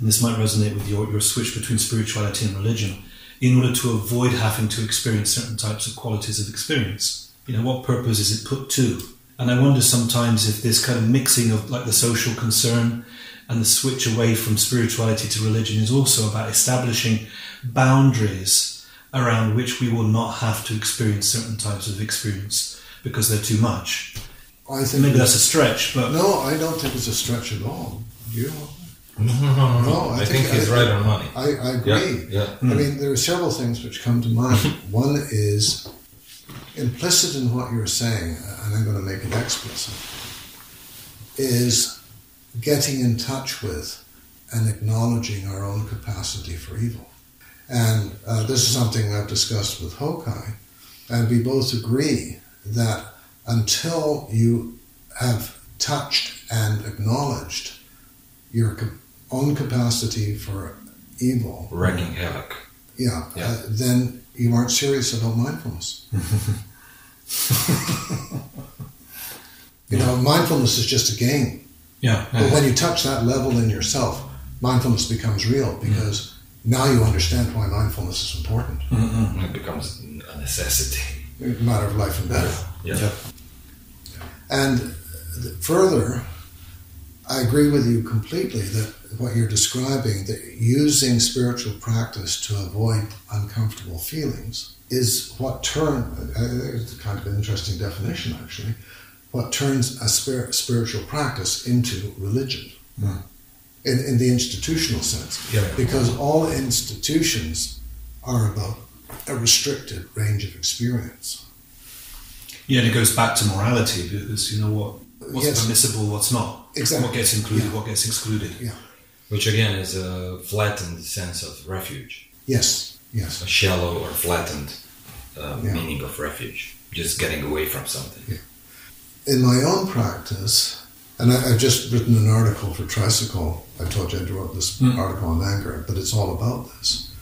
and this might resonate with your switch between spirituality and religion, in order to avoid having to experience certain types of qualities of experience. You know, what purpose is it put to? And I wonder sometimes if this kind of mixing of like the social concern and the switch away from spirituality to religion is also about establishing boundaries around which we will not have to experience certain types of experience because they're too much. I think maybe that's a stretch, but... No, I don't think it's a stretch at all. You? No. I think he's right on money. I agree. Yeah. I mean, there are several things which come to mind. One is implicit in what you're saying, and I'm going to make it explicit, is getting in touch with and acknowledging our own capacity for evil. And this is something I've discussed with Hokai, and we both agree that until you have touched and acknowledged your own capacity for evil... Wrecking havoc. then you aren't serious about mindfulness. You know, mindfulness is just a game. Yeah. But when you touch that level in yourself, mindfulness becomes real, because now you understand why mindfulness is important. Mm-hmm. It becomes a necessity. A matter of life and death. Yeah. Yeah. And further, I agree with you completely that what you're describing, that using spiritual practice to avoid uncomfortable feelings, is what turns, it's kind of an interesting definition actually, what turns a spiritual practice into religion. Mm. In the institutional sense, because all institutions are about a restricted range of experience. Yeah, and it goes back to morality, because you know what's permissible, what's not, exactly. What gets included, what gets excluded. Yeah, which again is a flattened sense of refuge. Yes, yes, a shallow or flattened meaning of refuge, just getting away from something. Yeah. In my own practice. And I've just written an article for Tricycle. I told you I wrote this article on anger, but it's all about this.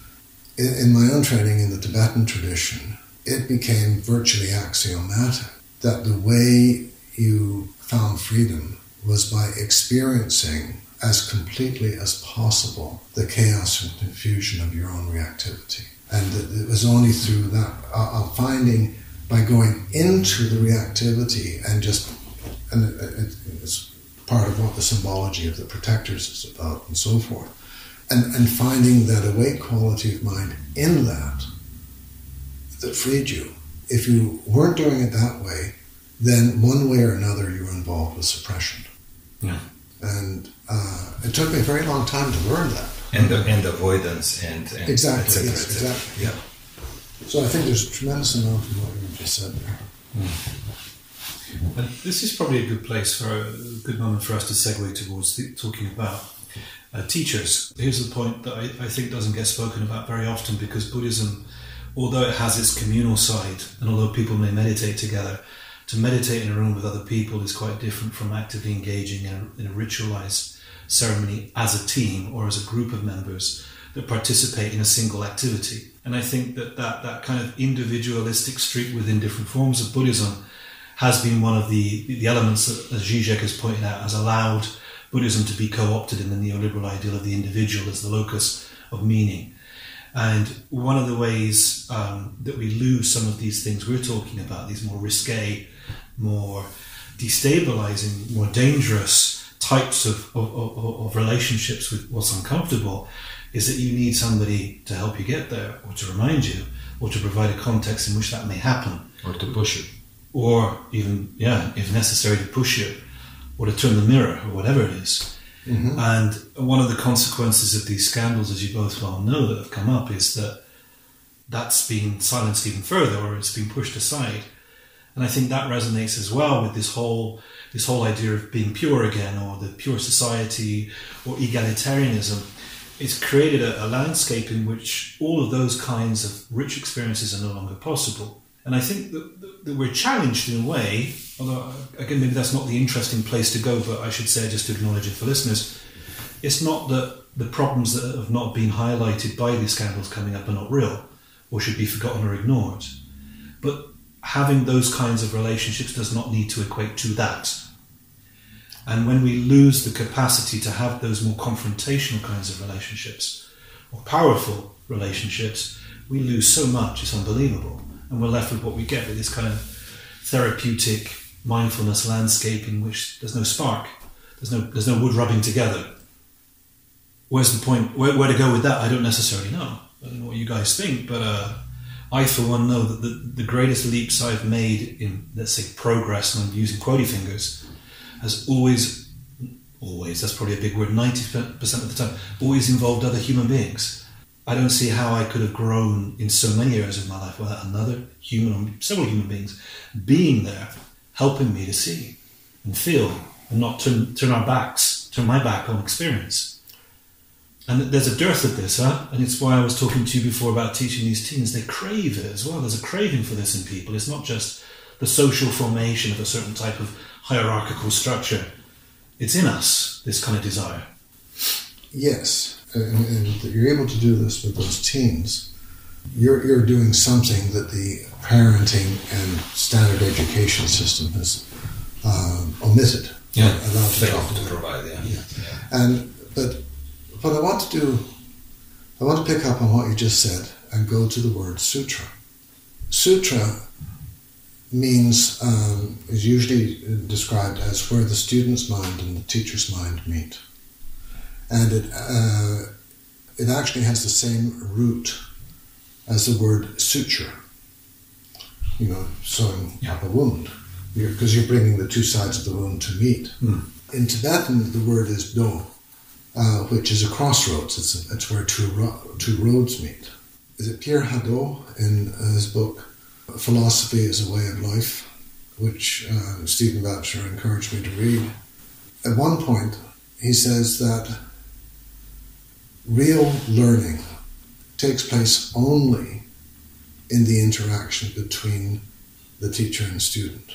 In my own training in the Tibetan tradition, it became virtually axiomatic that the way you found freedom was by experiencing as completely as possible the chaos and confusion of your own reactivity. And it was only through that, finding by going into the reactivity and just... And it's part of what the symbology of the protectors is about and so forth. And finding that awake quality of mind in that freed you. If you weren't doing it that way, then one way or another you were involved with suppression. Yeah. And it took me a very long time to learn that. And avoidance and exactly, yes, exactly. Yeah. So I think there's a tremendous amount of what you just said there. Mm. And this is probably a good place for a good moment for us to segue towards talking about teachers. Here's the point that I think doesn't get spoken about very often, because Buddhism, although it has its communal side, and although people may meditate together, to meditate in a room with other people is quite different from actively engaging in a ritualized ceremony as a team or as a group of members that participate in a single activity. And I think that kind of individualistic streak within different forms of Buddhism has been one of the elements that, as Zizek has pointed out, has allowed Buddhism to be co-opted in the neoliberal ideal of the individual as the locus of meaning. And one of the ways that we lose some of these things we're talking about, these more risque, more destabilizing, more dangerous types of relationships with what's uncomfortable, is that you need somebody to help you get there, or to remind you, or to provide a context in which that may happen. Or to push you. Or even, if necessary, to push you, or to turn the mirror, or whatever it is. Mm-hmm. And one of the consequences of these scandals, as you both well know, that have come up, is that's been silenced even further, or it's been pushed aside. And I think that resonates as well with this whole idea of being pure again, or the pure society, or egalitarianism. It's created a landscape in which all of those kinds of rich experiences are no longer possible. And I think that we're challenged in a way, although, again, maybe that's not the interesting place to go, but I should say, just to acknowledge it for listeners, it's not that the problems that have not been highlighted by these scandals coming up are not real, or should be forgotten or ignored. But having those kinds of relationships does not need to equate to that. And when we lose the capacity to have those more confrontational kinds of relationships, or powerful relationships, we lose so much, it's unbelievable. And we're left with what we get with this kind of therapeutic mindfulness landscape in which there's no spark, there's no wood rubbing together. Where's the point? Where to go with that? I don't necessarily know. I don't know what you guys think, but I, for one, know that the greatest leaps I've made in, let's say, progress, and I'm using quotey fingers, has always, that's probably a big word, 90% of the time, always involved other human beings. I don't see how I could have grown in so many areas of my life without another human, or several human beings, being there, helping me to see and feel, and not turn my back on experience. And there's a dearth of this, huh? And it's why I was talking to you before about teaching these teens. They crave it as well. There's a craving for this in people. It's not just the social formation of a certain type of hierarchical structure. It's in us, this kind of desire. Yes. And that you're able to do this with those teens you're doing something that the parenting and standard education system has omitted. Yeah, allowed to talk to provide. Yeah. Yeah. And but I want to do. I want to pick up on what you just said and go to the word sutra. Sutra means is usually described as where the student's mind and the teacher's mind meet, and it actually has the same root as the word suture. You know, sewing up a wound, because you're bringing the two sides of the wound to meet. Hmm. In Tibetan, the word is do. Which is a crossroads. It's where two roads meet. Is it Pierre Hadot in his book "Philosophy is a Way of Life," which Stephen Batchelor encouraged me to read? At one point, he says that real learning takes place only in the interaction between the teacher and student,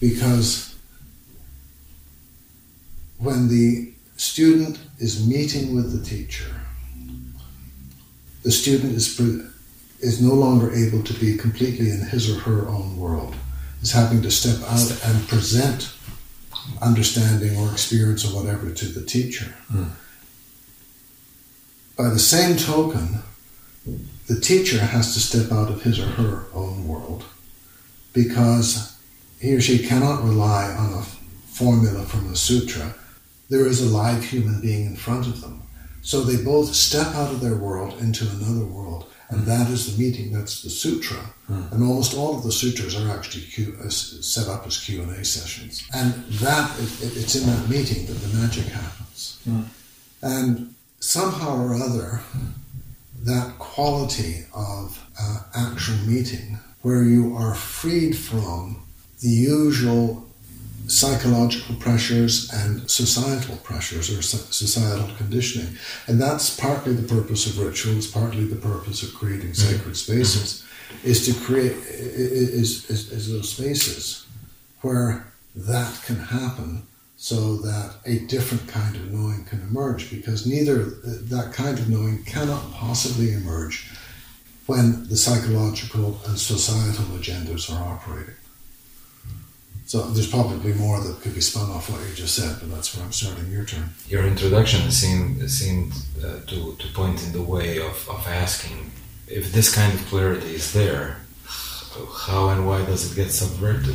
because when the student is meeting with the teacher, the student is no longer able to be completely in his or her own world. Is having to step out and present understanding or experience or whatever to the teacher. Mm. By the same token, the teacher has to step out of his or her own world, because he or she cannot rely on a formula from a sutra. There is a live human being in front of them. So they both step out of their world into another world, and that is the meeting, that's the sutra. Mm. And almost all of the sutras are actually set up as Q&A sessions. And that it's in that meeting that the magic happens. Mm. And somehow or other, that quality of actual meeting, where you are freed from the usual psychological pressures and societal pressures or societal conditioning. And that's partly the purpose of rituals, partly the purpose of creating sacred spaces, is to create is those spaces where that can happen so that a different kind of knowing can emerge, because neither that kind of knowing cannot possibly emerge when the psychological and societal agendas are operating. So there's probably more that could be spun off what you just said, but that's where I'm starting. Your turn. Your introduction seemed to point in the way of asking, if this kind of clarity is there, how and why does it get subverted?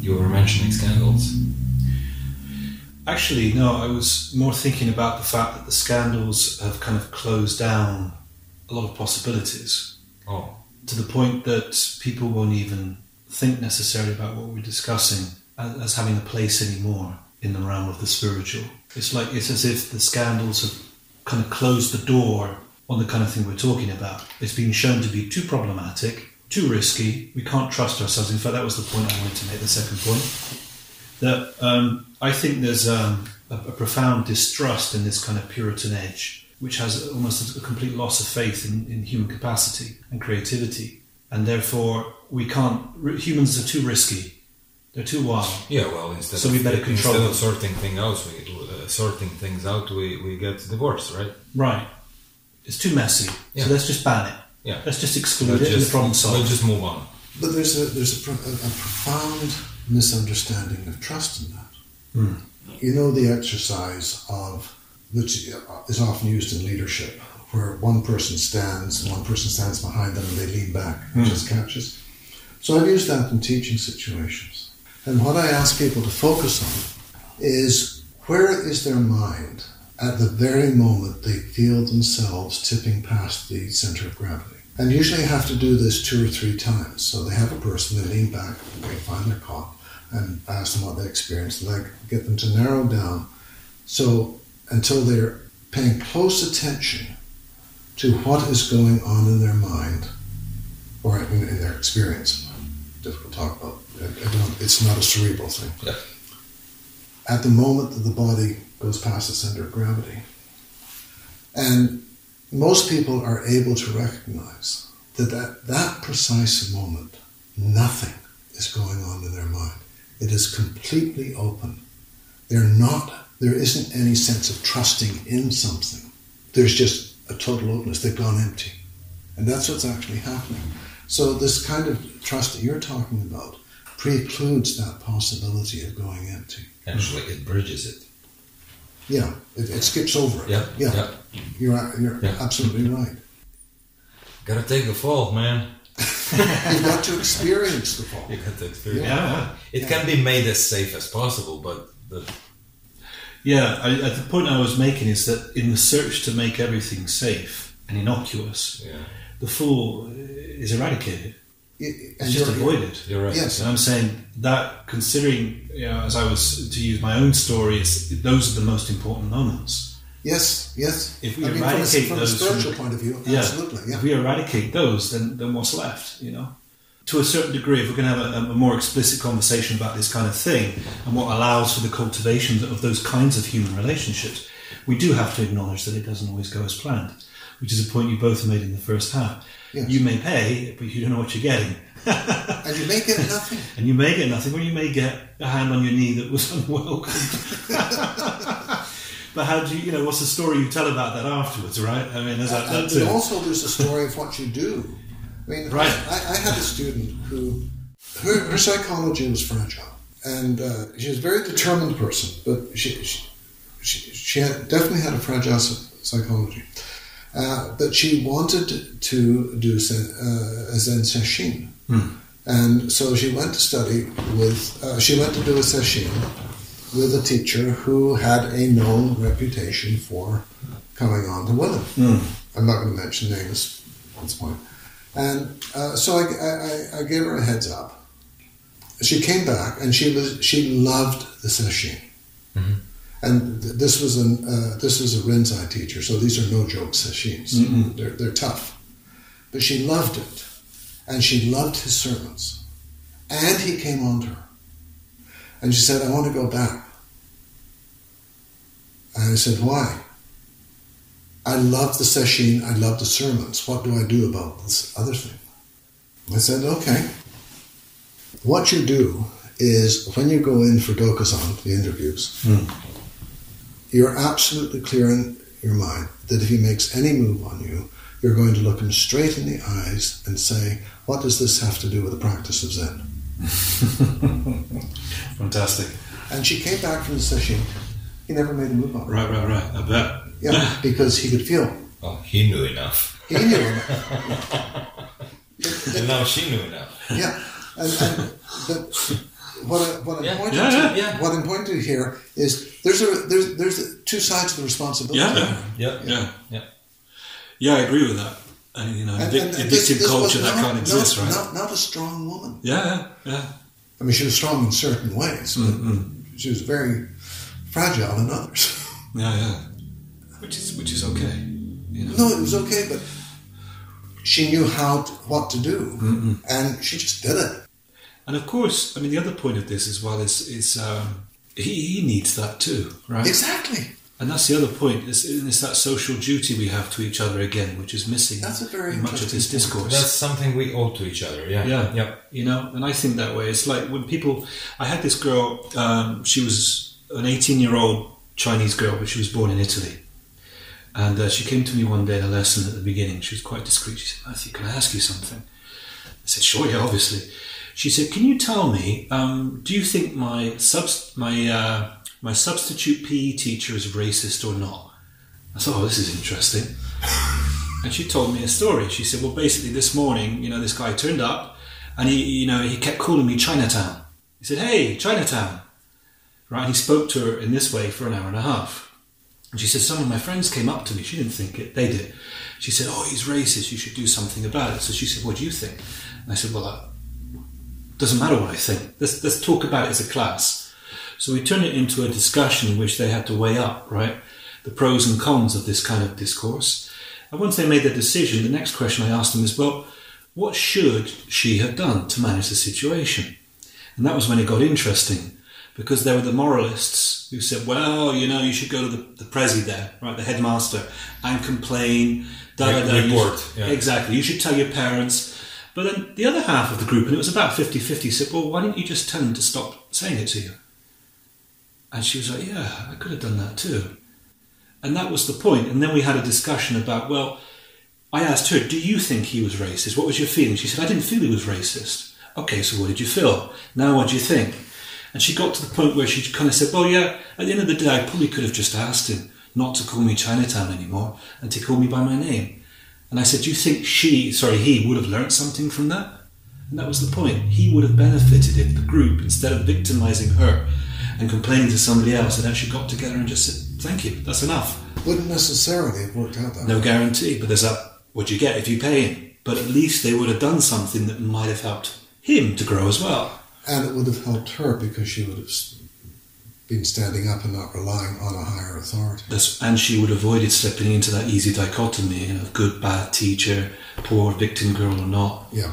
You were mentioning scandals. Actually, no, I was more thinking about the fact that the scandals have kind of closed down a lot of possibilities. Oh. To the point that people won't even think necessarily about what we're discussing as having a place anymore in the realm of the spiritual. It's as if the scandals have kind of closed the door on the kind of thing we're talking about. It's been shown to be too problematic, too risky. We can't trust ourselves. In fact, that was the point I wanted to make, the second point, that I think there's a profound distrust in this kind of Puritan edge, which has almost a complete loss of faith in human capacity and creativity. And therefore, we can't. Humans are too risky. They're too wild. Yeah, well, instead of sorting things out, we get divorced, right? Right. It's too messy. Yeah. So let's just ban it. Yeah. Let's just exclude it. And the problem solved. We'll just move on. But there's a profound misunderstanding of trust in that. Mm. You know, the exercise of which is often used in leadership, where one person stands and one person stands behind them and they lean back and just catches. So I've used that in teaching situations. And what I ask people to focus on is, where is their mind at the very moment they feel themselves tipping past the center of gravity? And usually have to do this 2 or 3 times. So they have a person, they lean back, they find their caught, and ask them what they experienced, and I get them to narrow down. So until they're paying close attention to what is going on in their mind, or in their experience. Difficult to talk about. It's not a cerebral thing. Yeah. At the moment that the body goes past the center of gravity. And most people are able to recognize that at that precise moment, nothing is going on in their mind. It is completely open. There isn't any sense of trusting in something. There's just a total openness. They've gone empty. And that's what's actually happening. So this kind of trust that you're talking about precludes that possibility of going empty. Actually, it bridges it. Yeah, it skips over it. Yeah. You're absolutely right. Got to take a fall, man. You've got to experience the fall. It can be made as safe as possible, but... The point I was making is that in the search to make everything safe and innocuous, the fall is eradicated. It's just avoided. You're right. Yes. And I'm saying that, considering, as I was to use my own story, those are the most important moments. Yes. If we eradicate from those, from a spiritual point of view, absolutely. Yeah. If we eradicate those, then what's left? To a certain degree, if we're going to have a more explicit conversation about this kind of thing and what allows for the cultivation of those kinds of human relationships, we do have to acknowledge that it doesn't always go as planned, which is a point you both made in the first half. Yes. You may pay, but you don't know what you're getting. And you may get nothing. And you may get nothing, or you may get a hand on your knee that was unwelcome. But how do you, what's the story you tell about that afterwards, right? I mean, and also there's the story of what you do. I mean, right. I had a student who, her psychology was fragile, and she was a very determined person, but she definitely had a fragile psychology. But she wanted to do a Zen sesshin, and so she went to study do a sesshin with a teacher who had a known reputation for coming on to women. I'm not going to mention names at this point. And so I gave her a heads up. She came back, and she loved the session. Mm-hmm. And this was a Rinzai teacher, so these are no joke sessions. Mm-hmm. They're tough, but she loved it, and she loved his sermons, and he came on to her, and she said, "I want to go back." And I said, "Why?" "I love the session, I love the sermons. What do I do about this other thing?" I said, "Okay. What you do is when you go in for Dokusan, the interviews, you're absolutely clear in your mind that if he makes any move on you, you're going to look him straight in the eyes and say, 'What does this have to do with the practice of Zen?'" Fantastic. And she came back from the session. He never made a move on. Right. I bet. Yeah, because he could feel. Oh, he knew enough. And now she knew enough. Yeah. And what I'm pointing to here is there's two sides of the responsibility. Yeah. Yeah, I agree with that. And, addictive culture that can't exist, right? Not a strong woman. Yeah. I mean, she was strong in certain ways, but she was very fragile in others. Yeah. Which is okay. No, it was okay, but she knew what to do, and she just did it. And of course, I mean, the other point of this as well is he needs that too, right? Exactly. And that's the other point. It's that social duty we have to each other again, which is missing. That's a very much of this discourse. That's something we owe to each other. Yeah. And I think that way. It's like when people. I had this girl. She was an 18-year-old Chinese girl, but she was born in Italy. And she came to me one day in a lesson at the beginning. She was quite discreet. She said, "Matthew, can I ask you something?" I said, "Sure, yeah, obviously." She said, "Can you tell me, do you think my substitute PE teacher is racist or not?" I thought, "Oh, this is interesting." And she told me a story. She said, "Well, basically this morning, this guy turned up and he kept calling me Chinatown. He said, 'Hey, Chinatown.' Right? And he spoke to her in this way for an hour and a half." And she said, "Some of my friends came up to me." She didn't think it. They did. She said, "Oh, he's racist. You should do something about it." So she said, "What do you think?" And I said, "Well, it doesn't matter what I think. Let's talk about it as a class." So we turned it into a discussion in which they had to weigh up, right, the pros and cons of this kind of discourse. And once they made their decision, the next question I asked them is, "Well, what should she have done to manage the situation?" And that was when it got interesting. Because there were the moralists who said, "Well, you should go to the prezi there, right, the headmaster, and complain. Exactly. You should tell your parents." But then the other half of the group, and it was about 50-50, said, "Well, why didn't you just tell them to stop saying it to you?" And she was like, "Yeah, I could have done that too." And that was the point. And then we had a discussion about, well, I asked her, do you think he was racist? What was your feeling? She said, I didn't feel he was racist. Okay, so what did you feel? Now what do you think? And she got to the point where she kind of said, well, yeah, at the end of the day, I probably could have just asked him not to call me Chinatown anymore and to call me by my name. And I said, do you think he would have learnt something from that? And that was the point. He would have benefited if the group, instead of victimising her and complaining to somebody else, had actually got together and just said, thank you, that's enough. Wouldn't necessarily have worked out that way. No guarantee, but there's that, what you get if you pay him. But at least they would have done something that might have helped him to grow as well. And it would have helped her because she would have been standing up and not relying on a higher authority. And she would have avoided slipping into that easy dichotomy of good, bad teacher, poor victim girl or not. Yeah.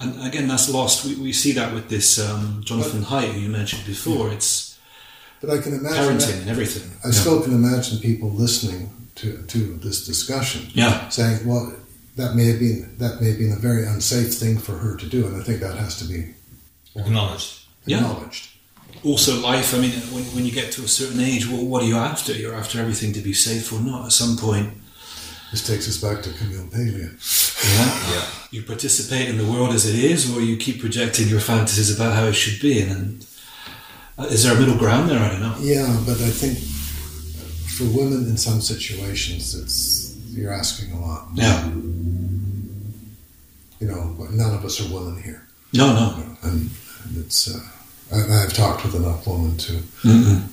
And again, that's lost. We see that with this Jonathan Haidt, who you mentioned before. Yeah. It's but I can imagine parenting and everything. I still can imagine people listening to this discussion, saying, well, that may have been a very unsafe thing for her to do, and I think that has to be acknowledged. Also, life, I mean, when you get to a certain age, well, what are you after? You're after everything to be safe or not. At some point... This takes us back to Camille Paglia. Yeah. You participate in the world as it is, or you keep projecting your fantasies about how it should be. And is there a middle ground there? I don't know. Yeah, but I think for women in some situations, you're asking a lot. Yeah. You know, none of us are women here. No. And it's... I've talked with enough women too. Mm-hmm.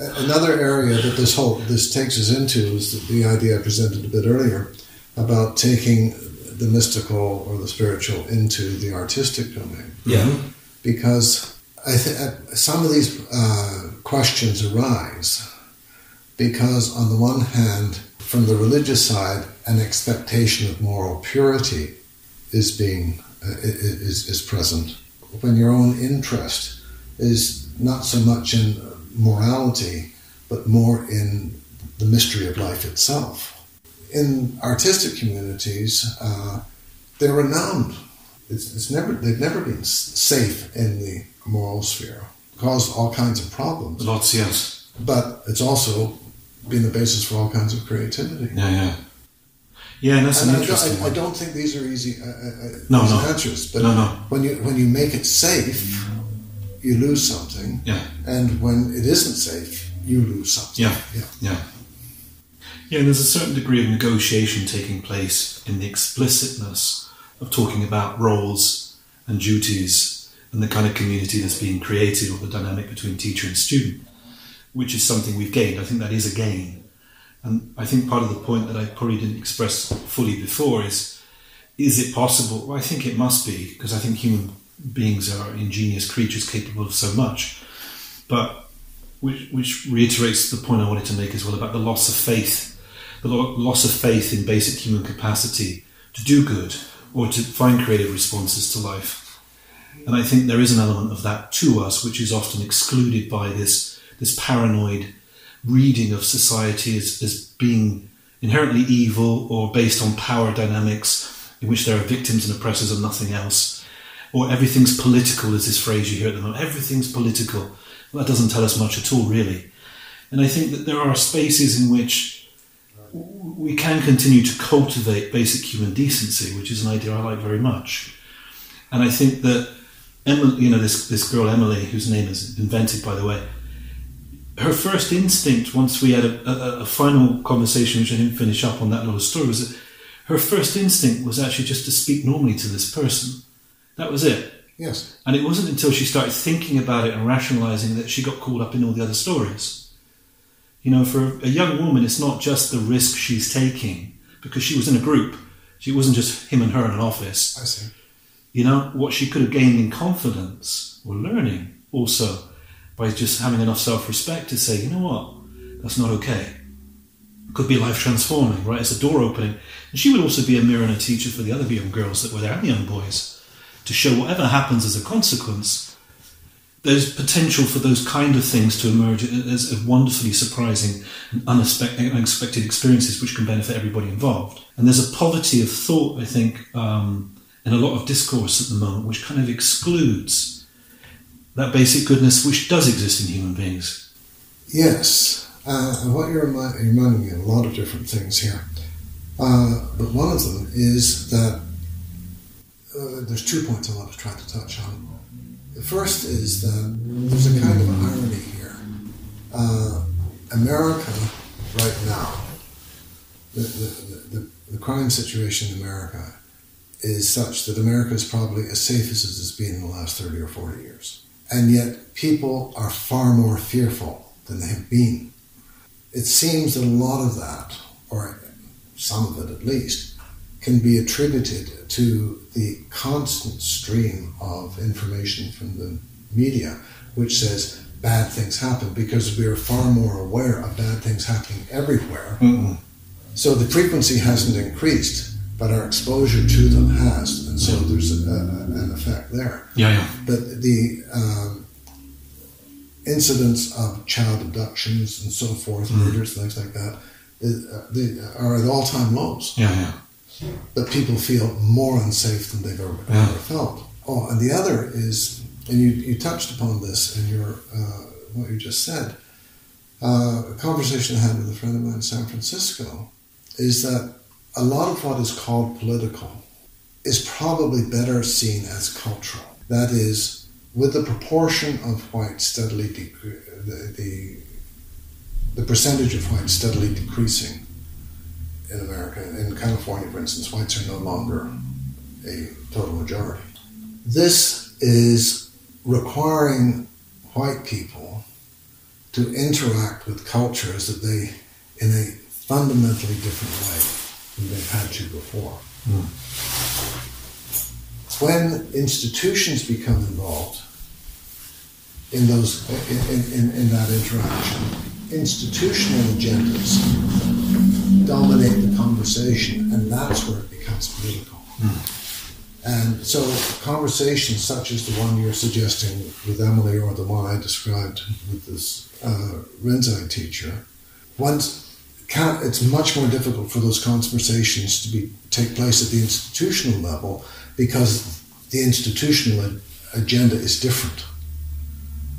Another area that this takes us into is the idea I presented a bit earlier about taking the mystical or the spiritual into the artistic domain. Yeah, because some of these questions arise because, on the one hand, from the religious side, an expectation of moral purity is present when your own interest is not so much in morality, but more in the mystery of life itself. In artistic communities, they're renowned. They've never been safe in the moral sphere. Caused all kinds of problems. Lots, yes. But it's also been the basis for all kinds of creativity. Yeah. Yeah, and that's an interesting one. I don't think these are easy answers. But when you make it safe, you lose something. Yeah. And when it isn't safe, you lose something. Yeah, and there's a certain degree of negotiation taking place in the explicitness of talking about roles and duties and the kind of community that's being created or the dynamic between teacher and student, which is something we've gained. I think that is a gain. And I think part of the point that I probably didn't express fully before is it possible? Well, I think it must be, because I think human beings are ingenious creatures capable of so much. But which reiterates the point I wanted to make as well about the loss of faith, the loss of faith in basic human capacity to do good or to find creative responses to life. And I think there is an element of that to us which is often excluded by this paranoid reading of society as being inherently evil or based on power dynamics in which there are victims and oppressors and nothing else. Or everything's political is this phrase you hear at the moment. Everything's political. Well, that doesn't tell us much at all, really. And I think that there are spaces in which we can continue to cultivate basic human decency, which is an idea I like very much. And I think that Emily, you know, this girl Emily, whose name is invented, by the way, her first instinct, once we had a final conversation, which I didn't finish up on that little story, was that her first instinct was actually just to speak normally to this person. That was it. Yes. And it wasn't until she started thinking about it and rationalising that she got caught up in all the other stories. You know, for a young woman, it's not just the risk she's taking, because she was in a group. She wasn't just him and her in an office. I see. You know, what she could have gained in confidence or learning also, by just having enough self-respect to say, you know what, that's not okay. It could be life-transforming, right? It's a door opening. And she would also be a mirror and a teacher for the other young girls that were there and young boys, to show whatever happens as a consequence, there's potential for those kind of things to emerge as wonderfully surprising and unexpected experiences which can benefit everybody involved. And there's a poverty of thought, I think, and a lot of discourse at the moment, which kind of excludes that basic goodness which does exist in human beings. Yes, And what you're reminding me of a lot of different things here. But one of them is that there's 2 points I want to try to touch on. The first is that there's a kind of irony here. America right now, the crime situation in America is such that America is probably as safe as it has been in the last 30 or 40 years. And yet people are far more fearful than they have been. It seems that a lot of that, or some of it at least, can be attributed to the constant stream of information from the media, which says bad things happen, because we are far more aware of bad things happening everywhere. Mm-hmm. So the frequency hasn't increased, but our exposure to them has, and so there's an effect there. Yeah, yeah. But the incidents of child abductions and so forth, murders, things like that, are at all-time lows. Yeah, yeah. But people feel more unsafe than they've ever felt. Oh, and the other is, and you touched upon this in your what you just said, a conversation I had with a friend of mine in San Francisco, is that a lot of what is called political is probably better seen as cultural. That is, with the proportion of white steadily the percentage of white steadily decreasing in America, in California, for instance, whites are no longer a total majority. This is requiring white people to interact with cultures that they, in a fundamentally different way than they've had to before. Mm. When institutions become involved in those in that interaction, institutional agendas dominate the conversation, and that's where it becomes political. Mm. And so conversations such as the one you're suggesting with Emily, or the one I described with this Rinzai teacher, it's much more difficult for those conversations to take place at the institutional level, because the institutional agenda is different.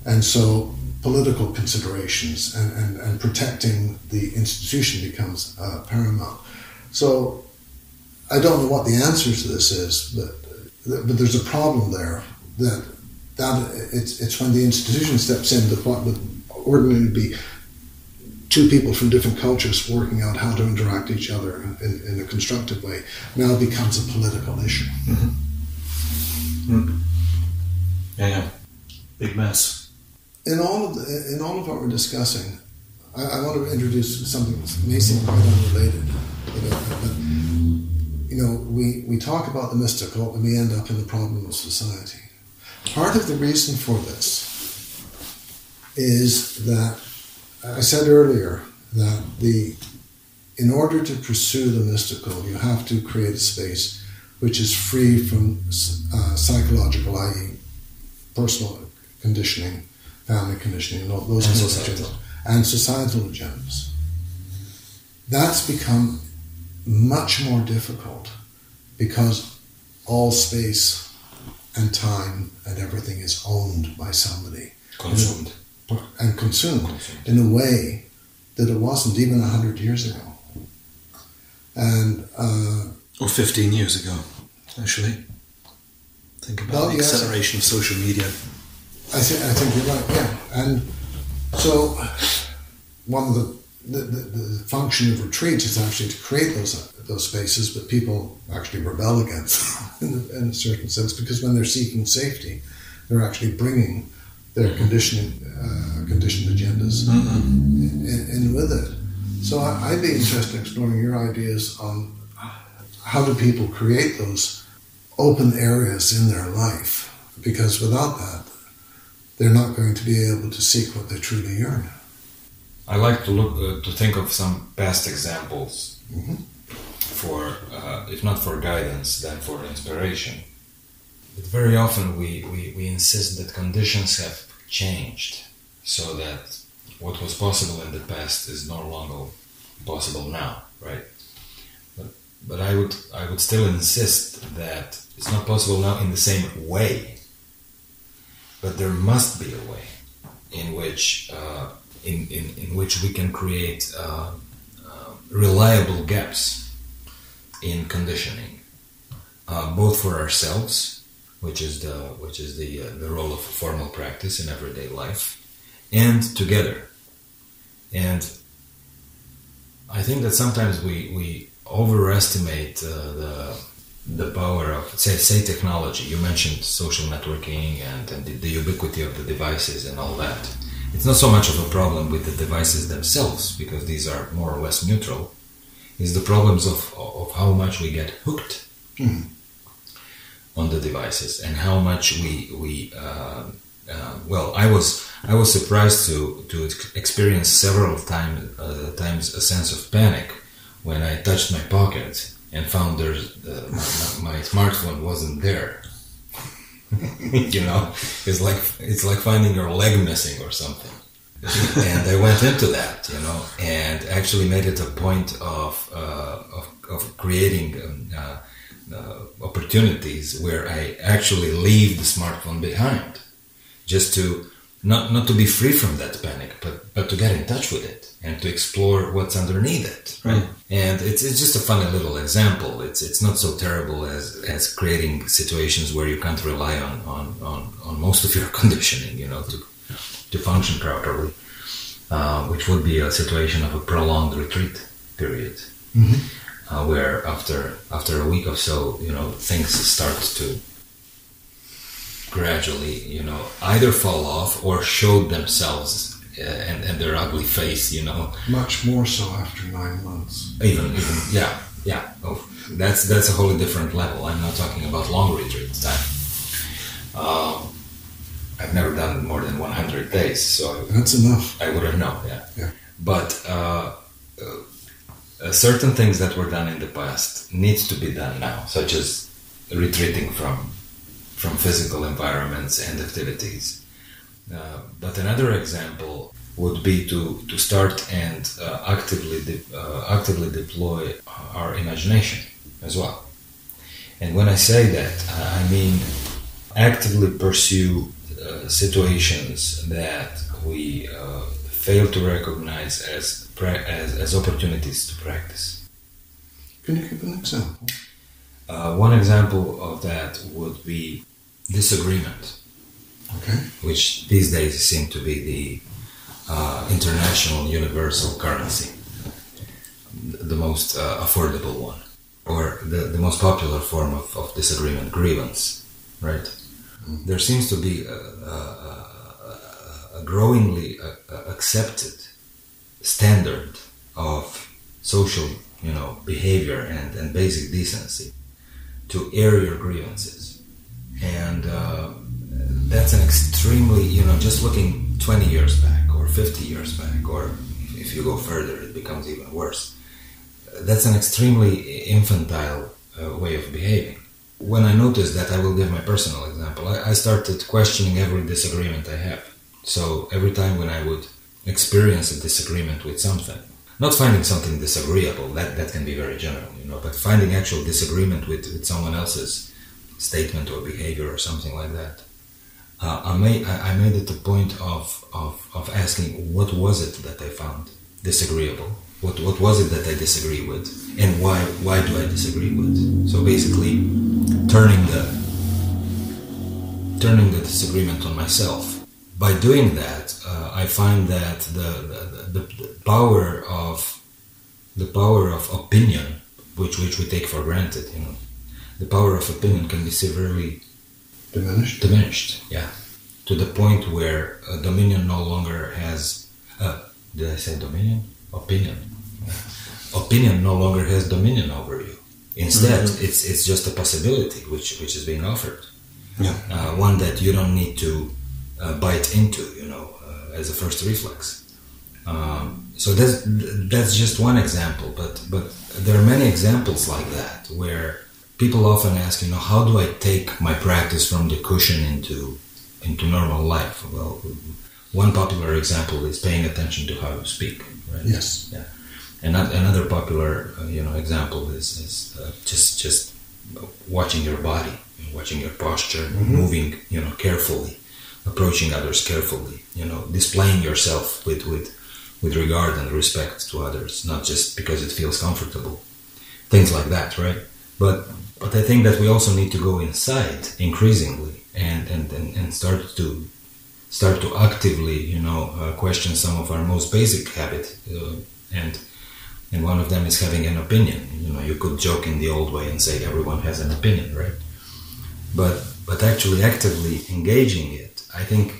And so political considerations and protecting the institution becomes paramount. So I don't know what the answer to this is, but there's a problem there. It's when the institution steps in that what would ordinarily be two people from different cultures working out how to interact with each other in a constructive way now becomes a political issue. Mm-hmm. Mm. Yeah. Big mess. In all of what we're discussing, I want to introduce something that may seem quite unrelated. But we talk about the mystical and we end up in the problem of society. Part of the reason for this is that I said earlier that in order to pursue the mystical, you have to create a space which is free from psychological, i.e., personal conditioning, family conditioning, and all those kinds and societal agendas. That's become much more difficult because all space and time and everything is owned by somebody. Consumed. And consumed in a way that it wasn't even 100 years ago. And or 15 years ago, actually. Think about the acceleration of social media. I think you're right, yeah. And so one of the function of retreats is actually to create those spaces, but people actually rebel against them in a certain sense, because when they're seeking safety, they're actually bringing their conditioned agendas in with it. So I'd be interested in exploring your ideas on how do people create those open areas in their life, because without that, they're not going to be able to seek what they truly yearn. I like to think of some past examples for, if not for guidance, then for inspiration. But very often we insist that conditions have changed, so that what was possible in the past is no longer possible now, right? But I would still insist that it's not possible now in the same way. But there must be a way in which in which we can create reliable gaps in conditioning, both for ourselves, which is the role of formal practice in everyday life, and together. And I think that sometimes we overestimate the power of, say, technology. You mentioned social networking and the ubiquity of the devices and all that. It's not so much of a problem with the devices themselves, because these are more or less neutral. It's the problems of how much we get hooked on the devices, and how much I was surprised to experience several times a sense of panic when I touched my pocket and found my smartphone wasn't there. You know, it's like finding your leg missing or something. And I went into that, you know, and actually made it a point of creating opportunities where I actually leave the smartphone behind, just to not to be free from that panic, but to get in touch with it and to explore what's underneath it. Right. And it's just a funny little example. It's not so terrible as creating situations where you can't rely on most of your conditioning, you know, to function properly, which would be a situation of a prolonged retreat period, where after a week or so, you know, things start to gradually, you know, either fall off or showed themselves and their ugly face, you know. Much more so after 9 months. Even, yeah. Oh, that's a wholly different level. I'm not talking about long retreat time. I've never done more than 100 days, so that's enough. I would have known, yeah. But certain things that were done in the past needs to be done now, such as retreating from physical environments and activities. But another example would be to start and actively deploy our imagination as well. And when I say that, I mean actively pursue situations that we fail to recognize as opportunities to practice. Can you give an example? One example of that would be disagreement, which these days seem to be the international universal currency, the most affordable one, or the most popular form of disagreement, grievance, right? Mm-hmm. There seems to be a growingly accepted standard of social, you know, behavior and basic decency, to air your grievances. And that's an extremely, you know, just looking 20 years back or 50 years back, or if you go further, it becomes even worse. That's an extremely infantile way of behaving. When I noticed that, I will give my personal example. I started questioning every disagreement I have. So every time when I would experience a disagreement with something, not finding something disagreeable, that can be very general, you know, but finding actual disagreement with someone else's statement or behavior or something like that. I made it a point of asking, what was it that I found disagreeable? What was it that I disagree with? And why do I disagree with? So basically turning the disagreement on myself. By doing that, I find that the power of opinion, which we take for granted, you know, the power of opinion can be severely diminished. Yeah, to the point where dominion no longer has. Did I say dominion? Opinion. Opinion no longer has dominion over you. Instead, it's just a possibility which is being offered. Yeah. One that you don't need to bite into, you know, as a first reflex. So that's just one example, but there are many examples like that, where people often ask, you know, how do I take my practice from the cushion into normal life? Well, one popular example is paying attention to how you speak, right? Yes. Yeah. And another popular, example is just watching your body, watching your posture, moving, carefully. approaching others carefully, you know, displaying yourself with regard and respect to others, not just because it feels comfortable. Things like that, right? But I think that we also need to go inside increasingly and start to actively, you know, question some of our most basic habits. And one of them is having an opinion. You know, you could joke in the old way and say everyone has an opinion, right? But actually actively engaging it, I think,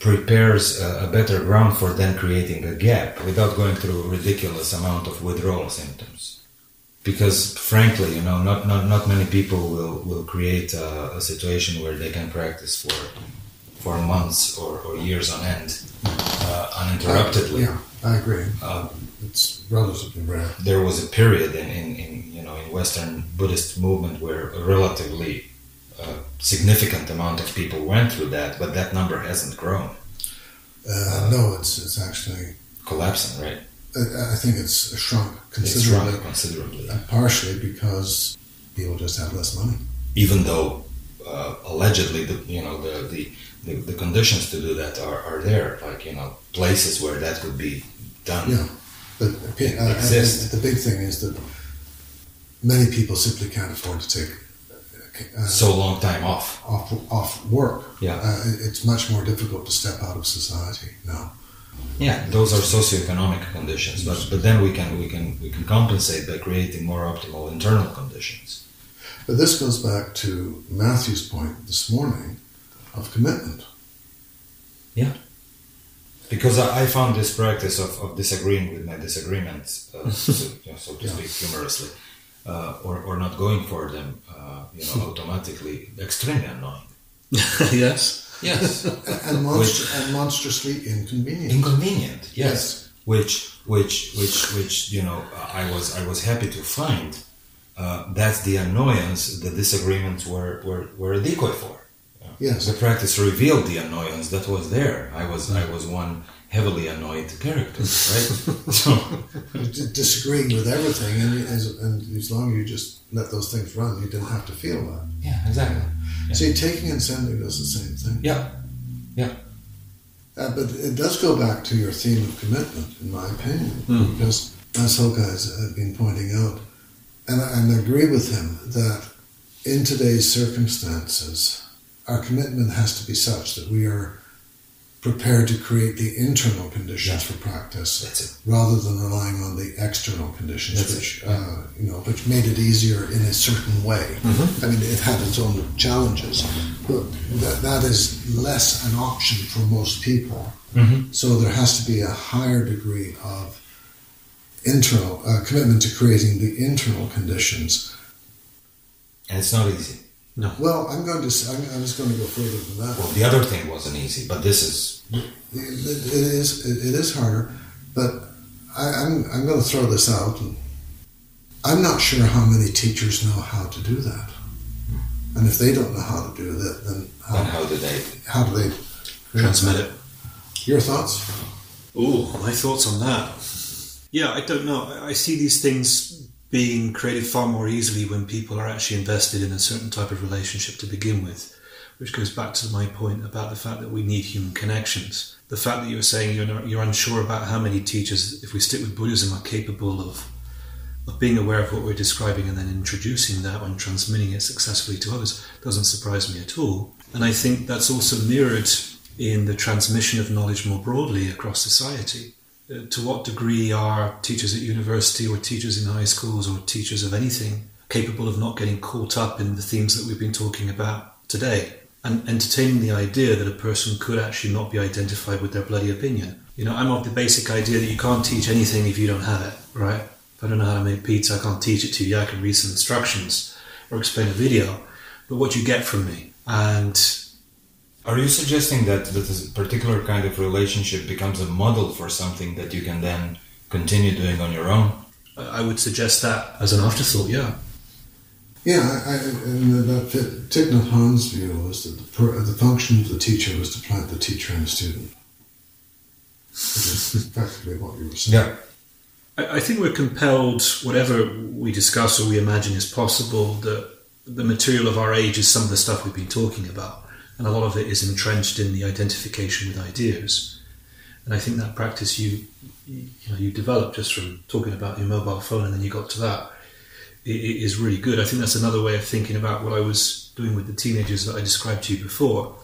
prepares a better ground for then creating a gap without going through a ridiculous amount of withdrawal symptoms. Because frankly, you know, not many people will create a situation where they can practice for months or years on end uninterruptedly. I agree. It's relatively rare. There was a period in Western Buddhist movement where a relatively significant amount of people went through that, but that number hasn't grown. No, it's actually collapsing, right? I think it's shrunk considerably. It's shrunk considerably. Partially because people just have less money. Even though allegedly, the conditions to do that are there, like, you know, places where that could be done. Yeah, but exist. The big thing is that many people simply can't afford to take so long time off work. Yeah, it's much more difficult to step out of society now. Yeah, those are socioeconomic conditions, but then we can compensate by creating more optimal internal conditions. But this goes back to Matthew's point this morning of commitment. Yeah, because I found this practice of disagreeing with my disagreements, so to speak, humorously, or not going for them, automatically extremely annoying. Yes. Yes, and monstrously inconvenient. Inconvenient, yes. Which I was happy to find. That's the annoyance the disagreements were a decoy for. Yes, the practice revealed the annoyance that was there. I was one heavily annoyed character, right? So disagreeing with everything, and as long as you just let those things run, you didn't have to feel that. Yeah, exactly. Yeah. See, taking and sending does the same thing. Yeah, yeah. But it does go back to your theme of commitment, in my opinion, because as Hokai has been pointing out, and I agree with him, that in today's circumstances, our commitment has to be such that we are prepared to create the internal conditions for practice, rather than relying on the external conditions, which made it easier in a certain way. Mm-hmm. I mean, it had its own challenges, but that is less an option for most people. Mm-hmm. So there has to be a higher degree of internal commitment to creating the internal conditions. And it's not easy. No. Well, I'm just going to go further than that. Well, the other thing wasn't easy, but this is. It is harder, but I'm going to throw this out. I'm not sure how many teachers know how to do that, and if they don't know how to do that, then how do they transmit it? Your thoughts? Ooh, my thoughts on that. Yeah, I don't know. I see these things being created far more easily when people are actually invested in a certain type of relationship to begin with, which goes back to my point about the fact that we need human connections. The fact that you were saying you're unsure about how many teachers, if we stick with Buddhism, are capable of being aware of what we're describing and then introducing that and transmitting it successfully to others, doesn't surprise me at all. And I think that's also mirrored in the transmission of knowledge more broadly across society. To what degree are teachers at university or teachers in high schools or teachers of anything capable of not getting caught up in the themes that we've been talking about today and entertaining the idea that a person could actually not be identified with their bloody opinion? You know, I'm of the basic idea that you can't teach anything if you don't have it, right? If I don't know how to make pizza, I can't teach it to you. I can read some instructions or explain a video, but what you get from me. And are you suggesting that this particular kind of relationship becomes a model for something that you can then continue doing on your own? I would suggest that as an afterthought, yeah. Yeah, and Thich Nhat Hanh's view was that the function of the teacher was to plant the teacher in the student. Which is practically what you were saying. Yeah. I think we're compelled, whatever we discuss or we imagine is possible, that the material of our age is some of the stuff we've been talking about. And a lot of it is entrenched in the identification with ideas. And I think that practice you develop just from talking about your mobile phone, and then you got to that, it is really good. I think that's another way of thinking about what I was doing with the teenagers that I described to you before.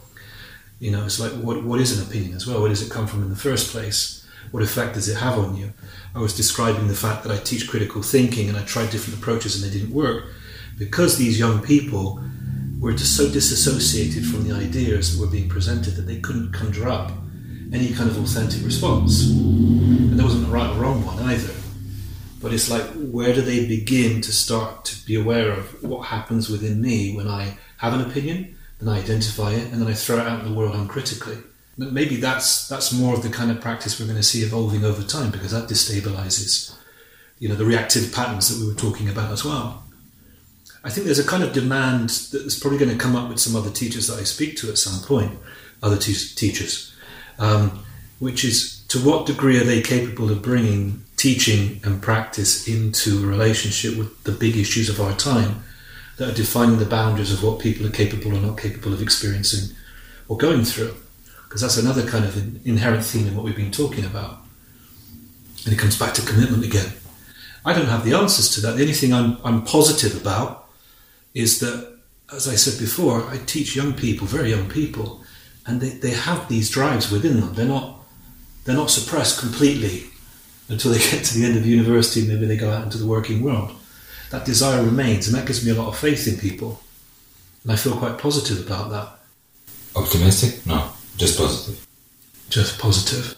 You know, it's like, what is an opinion as well? Where does it come from in the first place? What effect does it have on you? I was describing the fact that I teach critical thinking, and I tried different approaches and they didn't work because these young people were just so disassociated from the ideas that were being presented that they couldn't conjure up any kind of authentic response. And there wasn't a right or wrong one either. But it's like, where do they begin to start to be aware of what happens within me when I have an opinion, then I identify it, and then I throw it out in the world uncritically? Maybe that's more of the kind of practice we're going to see evolving over time, because that destabilizes, you know, the reactive patterns that we were talking about as well. I think there's a kind of demand that's probably going to come up with some other teachers that I speak to at some point, other teachers, which is, to what degree are they capable of bringing teaching and practice into a relationship with the big issues of our time that are defining the boundaries of what people are capable or not capable of experiencing or going through? Because that's another kind of inherent theme in what we've been talking about. And it comes back to commitment again. I don't have the answers to that. The only thing I'm positive about is that, as I said before, I teach young people, very young people, and they have these drives within them. They're not suppressed completely until they get to the end of university. Maybe they go out into the working world. That desire remains, and that gives me a lot of faith in people. And I feel quite positive about that. Optimistic? No. Just positive. Just positive.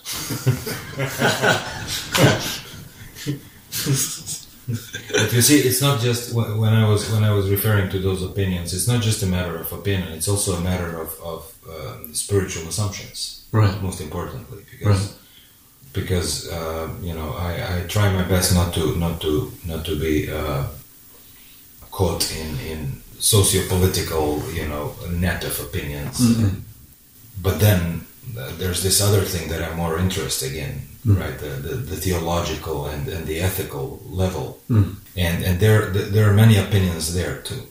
But you see, it's not just when I was referring to those opinions. It's not just a matter of opinion. It's also a matter of spiritual assumptions. Right. Most importantly, because I try my best not to be caught in socio-political net of opinions. Mm-hmm. But then there's this other thing that I'm more interested in, right? The theological and the ethical level, and there are many opinions there too,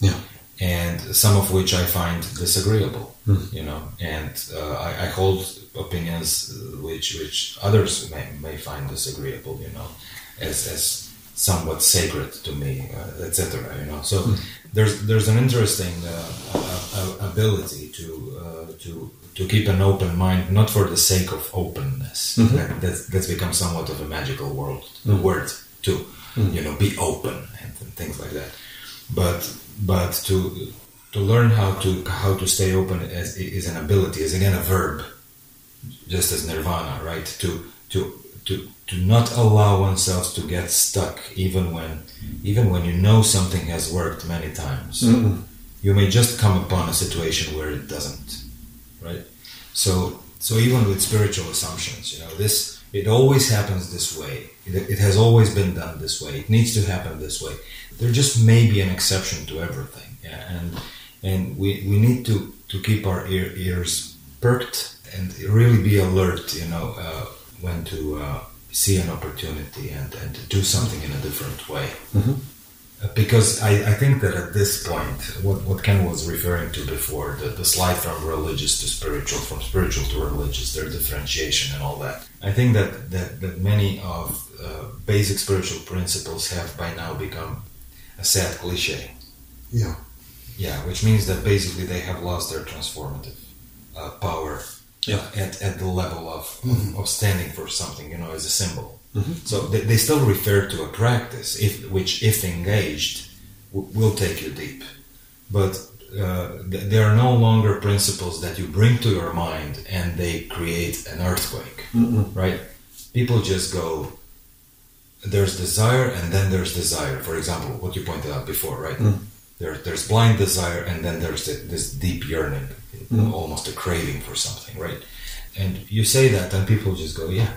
yeah. And some of which I find disagreeable, And I hold opinions which others may find disagreeable, as somewhat sacred to me, etc. So there's an interesting ability to keep an open mind, not for the sake of openness. Mm-hmm. That's become somewhat of a magical word too. Mm-hmm. Be open and things like that. But to learn how to stay open is an ability. Is again a verb, just as nirvana, right? To not allow oneself to get stuck, even when you know something has worked many times. Mm-hmm. You may just come upon a situation where it doesn't, right? So even with spiritual assumptions, this, it always happens this way. It has always been done this way. It needs to happen this way. There just may be an exception to everything, yeah? And we need to keep our ears perked and really be alert, when to see an opportunity and to do something in a different way. Mm-hmm. Because I think that at this point, what Ken was referring to before, the slide from religious to spiritual, from spiritual to religious, their differentiation and all that, I think that many of basic spiritual principles have by now become a sad cliche. Yeah. Yeah, which means that basically they have lost their transformative power. Yeah. At the level of standing for something, as a symbol. Mm-hmm. So they still refer to a practice, which if engaged, will take you deep. But there are no longer principles that you bring to your mind and they create an earthquake, mm-hmm. right? People just go, there's desire and then there's desire. For example, what you pointed out before, right? Mm-hmm. There's blind desire and then there's this deep yearning. Mm. Almost a craving for something, right? And you say that and people just go, yeah.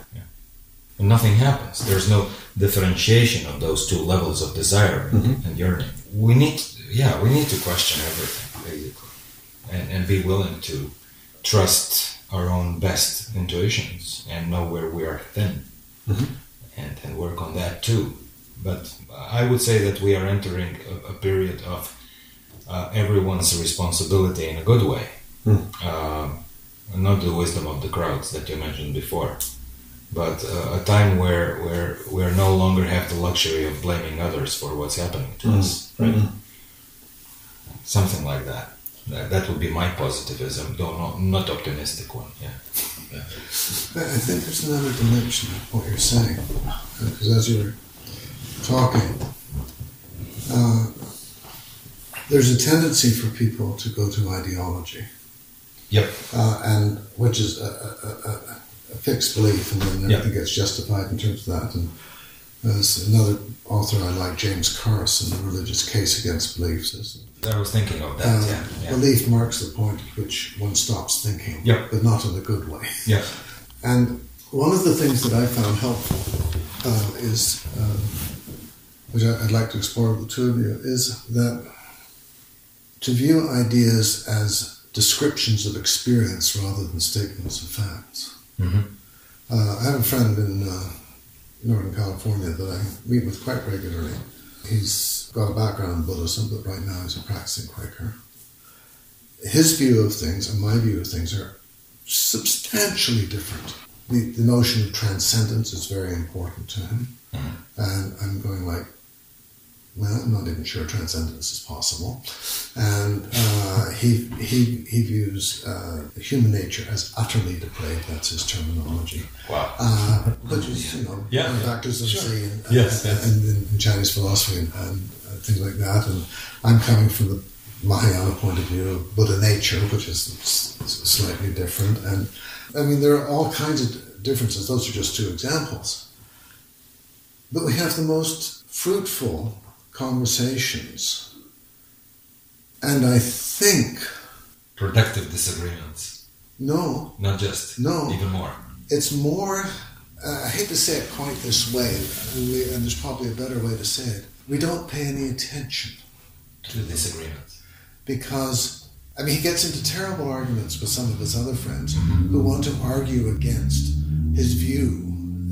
And nothing happens. There's no differentiation of those two levels of desire mm-hmm. and yearning. We need to question everything, basically. And be willing to trust our own best intuitions and know where we are thin mm-hmm. and work on that too. But I would say that we are entering a period of everyone's responsibility in a good way. Not the wisdom of the crowds that you mentioned before, but a time where we no longer have the luxury of blaming others for what's happening to us, right? Something like that. That would be my positivism, though not optimistic one. Yeah. I think there's another dimension of what you're saying, because as you're talking, there's a tendency for people to go to ideology. Yep. And which is a fixed belief, and then everything gets justified in terms of that. And there's another author I like, James Carson, The Religious Case Against Beliefs. I was thinking of that. Belief marks the point at which one stops thinking, but not in a good way. Yeah. And one of the things that I found helpful is, which I'd like to explore with the two of you, is that to view ideas as descriptions of experience rather than statements of facts. I have a friend in Northern California that I meet with quite regularly. He's got a background in Buddhism, but right now he's a practicing Quaker. His view of things and my view of things are substantially different. The notion of transcendence is very important to him. And I'm going like, well, I'm not even sure transcendence is possible. And he views human nature as utterly depraved. That's his terminology. Wow. Which is, you know, factors of and, and Chinese philosophy and things like that. And I'm coming from the Mahayana point of view of Buddha nature, which is slightly different. And I mean, there are all kinds of differences. Those are just two examples. But we have the most fruitful conversations, and I think productive disagreements. No, not just. No, even more. It's more. I hate to say it quite this way, and there's probably a better way to say it. We don't pay any attention to the disagreements because, I mean, he gets into terrible arguments with some of his other friends who want to argue against his view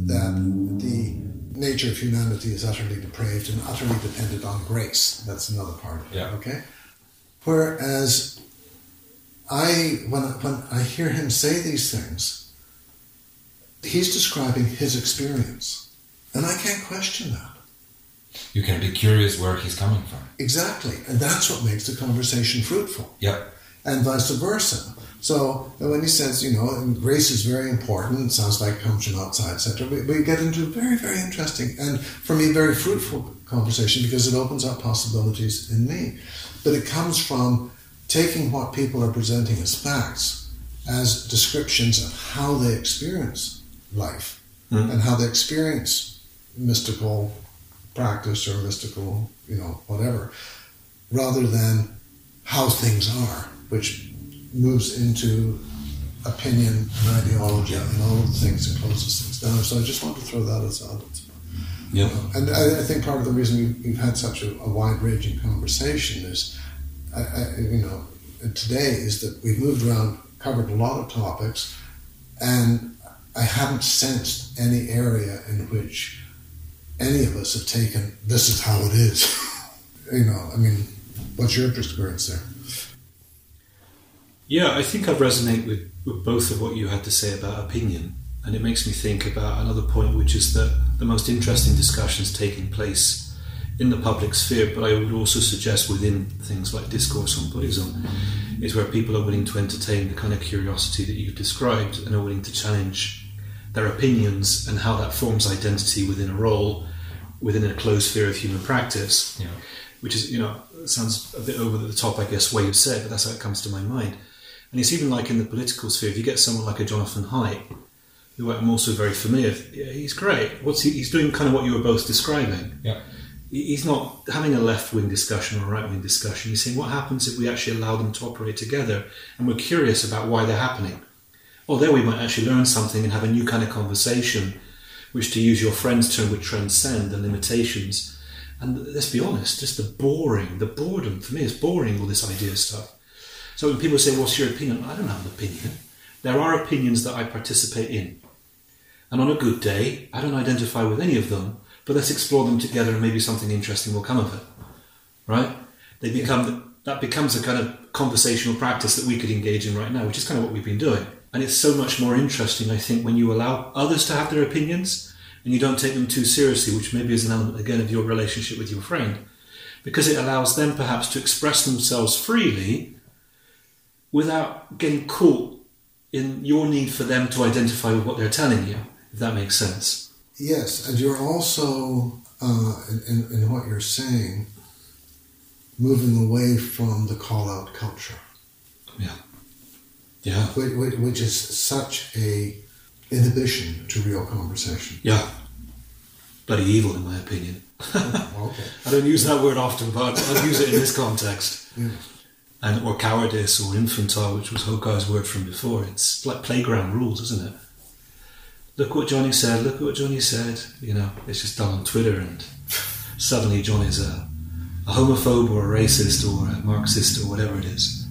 that the nature of humanity is utterly depraved and utterly dependent on grace. That's another part of it, okay? Whereas when I hear him say these things, he's describing his experience. And I can't question that. You can be curious where he's coming from. Exactly. And that's what makes the conversation fruitful. Yeah. And vice versa. So when he says, you know, and grace is very important, it sounds like it comes from outside, etc., we get into a very, very interesting and, for me, very fruitful conversation because it opens up possibilities in me. But it comes from taking what people are presenting as facts, as descriptions of how they experience life and how they experience mystical practice or mystical, you know, whatever, rather than how things are, which moves into opinion and ideology and all of the things and closes things down. So I just want to throw that aside. Yeah. And I think part of the reason we've had such a wide-ranging conversation is, today is that we've moved around, covered a lot of topics, and I haven't sensed any area in which any of us have taken, this is how it is. You know, I mean, what's your experience there? Yeah, I think I resonate with both of what you had to say about opinion, and it makes me think about another point, which is that the most interesting discussions taking place in the public sphere, but I would also suggest within things like discourse on Buddhism, is where people are willing to entertain the kind of curiosity that you've described and are willing to challenge their opinions and how that forms identity within a role, within a closed sphere of human practice, which is, you know, sounds a bit over the top, I guess, way you said, but that's how it comes to my mind. And it's even like in the political sphere, if you get someone like a Jonathan Haidt, who I'm also very familiar with, he's great. He's doing kind of what you were both describing. Yeah. He's not having a left-wing discussion or a right-wing discussion. He's saying, what happens if we actually allow them to operate together and we're curious about why they're happening? Or there we might actually learn something and have a new kind of conversation, which, to use your friend's term, would transcend the limitations. And let's be honest, just the boredom, for me, is boring, all this idea stuff. So when people say, what's your opinion? I don't have an opinion. There are opinions that I participate in. And on a good day, I don't identify with any of them, but let's explore them together and maybe something interesting will come of it. Right? They become that becomes a kind of conversational practice that we could engage in right now, which is kind of what we've been doing. And it's so much more interesting, I think, when you allow others to have their opinions and you don't take them too seriously, which maybe is an element, again, of your relationship with your friend, because it allows them perhaps to express themselves freely without getting caught in your need for them to identify with what they're telling you, if that makes sense. Yes, and you're also, in what you're saying, moving away from the call-out culture. Yeah. Yeah. Which is such a inhibition to real conversation. Yeah. Bloody evil, in my opinion. Oh, okay. I don't use that word often, but I use it in this context. Yeah. And or cowardice or infantile, which was Hokai's word from before. It's like playground rules, isn't it? Look what Johnny said. You know, it's just done on Twitter, and suddenly Johnny's a homophobe or a racist or a Marxist or whatever it is.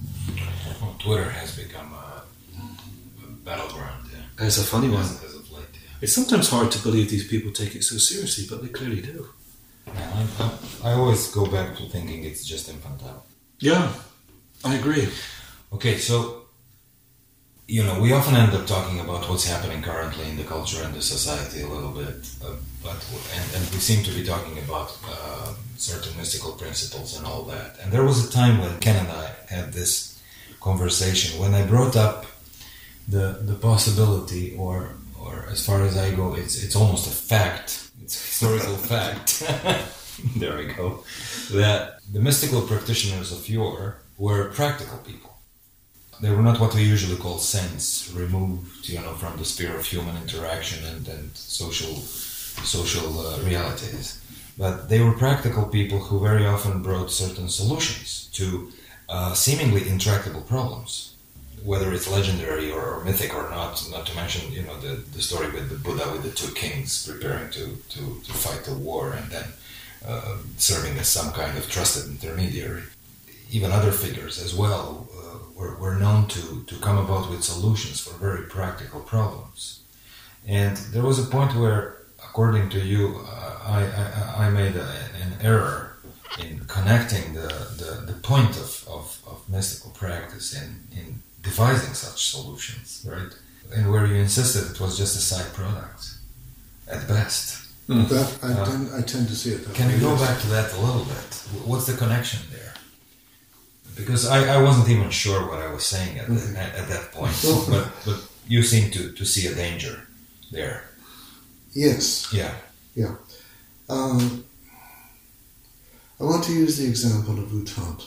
Well, Twitter has become a battleground. Yeah. It's a funny one. As of late, yeah. It's sometimes hard to believe these people take it so seriously, but they clearly do. Yeah, I always go back to thinking it's just infantile. Yeah. I agree. Okay, so, you know, we often end up talking about what's happening currently in the culture and the society a little bit, but we seem to be talking about certain mystical principles and all that. And there was a time when Ken and I had this conversation, when I brought up the possibility, or as far as I go, it's almost a fact, it's a historical fact, there we go, that the mystical practitioners of yore were practical people. They were not what we usually call sense, removed, you know, from the sphere of human interaction and social realities. But they were practical people who very often brought certain solutions to seemingly intractable problems, whether it's legendary or mythic or not. Not to mention, you know, the story with the Buddha with the two kings preparing to fight a war and then serving as some kind of trusted intermediary. Even other figures as well were known to come about with solutions for very practical problems. And there was a point where, according to you, I made an error in connecting the point of mystical practice in devising such solutions, right? And where you insisted it was just a side product, at best. Mm. That, I tend to see it that way. Can you go back to that a little bit? What's the connection there? Because I wasn't even sure what I was saying at that point, but you seem to see a danger there. Yes. Yeah. Yeah. I want to use the example of U Thant.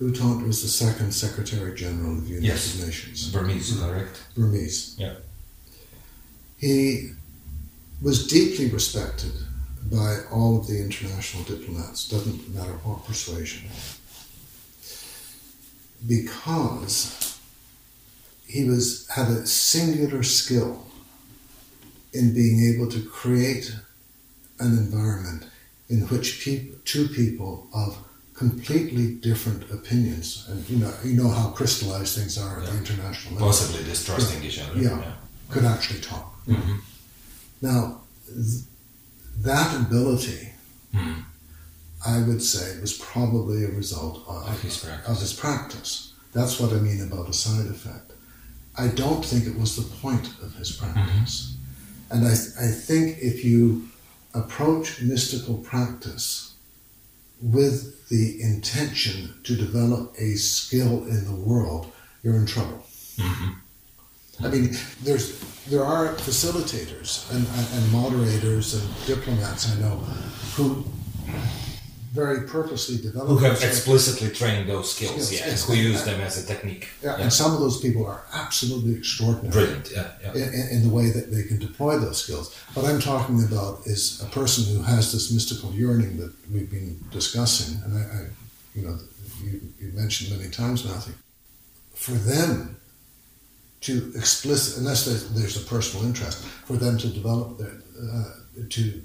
U Thant was the second Secretary General of the United Nations. Burmese, correct? Burmese. Yeah. He was deeply respected by all of the international diplomats, doesn't matter what persuasion. Because he had a singular skill in being able to create an environment in which two people of completely different opinions, and you know how crystallized things are at the international level, possibly distrusting each other, could actually talk. Mm-hmm. Now, that ability. Mm-hmm. I would say it was probably a result of his practice. That's what I mean about a side effect. I don't think it was the point of his practice. Mm-hmm. And I think if you approach mystical practice with the intention to develop a skill in the world, you're in trouble. Mm-hmm. I mean, there are facilitators and moderators and diplomats I know who very purposely developed. Who have explicitly trained those skills, yes. Who use them as a technique. Yeah, yeah. And some of those people are absolutely extraordinary. Brilliant, yeah. In the way that they can deploy those skills. What I'm talking about is a person who has this mystical yearning that we've been discussing, and I you mentioned many times, Matthew. For them to unless there's a personal interest, for them to develop the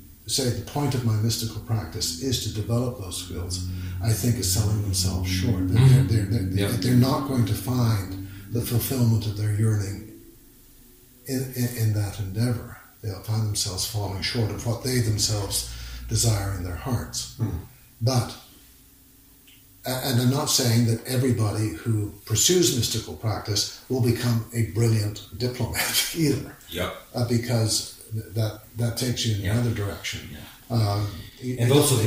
point of my mystical practice is to develop those skills, I think is selling themselves short. They're not going to find the fulfillment of their yearning in that endeavor. They'll find themselves falling short of what they themselves desire in their hearts. Mm. But And I'm not saying that everybody who pursues mystical practice will become a brilliant diplomat either. Yep. Because that takes you in another direction. Yeah. It also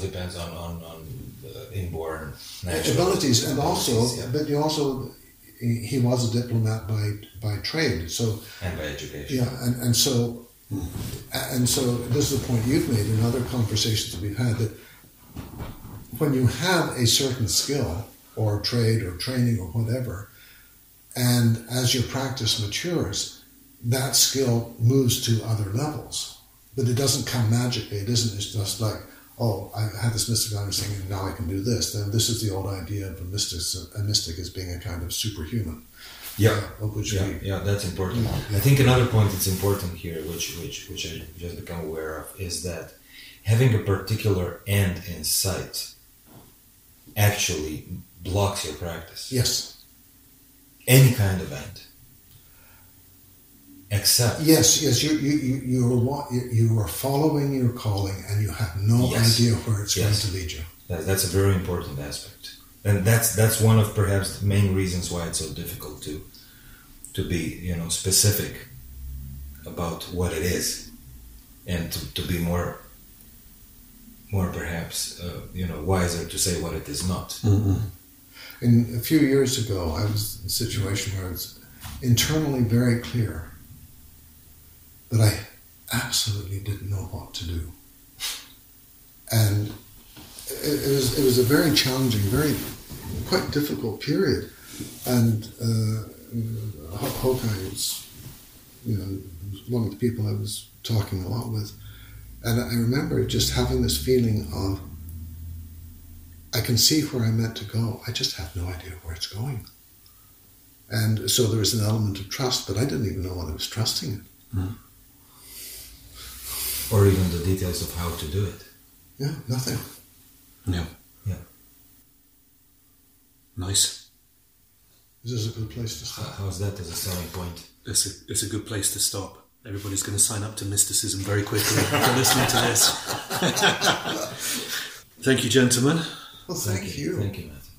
depends on inborn abilities, but you also. He was a diplomat by trade, and by education. Yeah, and so this is the point you've made in other conversations that we've had, that when you have a certain skill or trade or training or whatever, and as your practice matures, that skill moves to other levels. But it doesn't come magically. It isn't. It's just like, oh, I had this mystic understanding, now I can do this. Then this is the old idea of a mystic as being a kind of superhuman. That's important. Yeah. I think another point that's important here, which I just become aware of, is that having a particular end in sight actually blocks your practice. Yes. Any kind of end. Except. Yes. You are following your calling, and you have no idea where it's going to lead you. That's a very important aspect, and that's one of perhaps the main reasons why it's so difficult to be specific about what it is, and to be more perhaps wiser to say what it is not. Mm-hmm. And a few years ago, I was in a situation where it's internally very clear that I absolutely didn't know what to do. And it was a very challenging, very quite difficult period. And Hokai was, one of the people I was talking a lot with. And I remember just having this feeling of, I can see where I'm meant to go. I just have no idea where it's going. And so there was an element of trust, but I didn't even know what I was trusting in. Mm. Or even the details of how to do it. Yeah, nothing. No. Yeah. Nice. This is a good place to stop. How's that as a selling point? It's a good place to stop. Everybody's going to sign up to mysticism very quickly after listening to this. Thank you, gentlemen. Well, thank you. Thank you, Matt.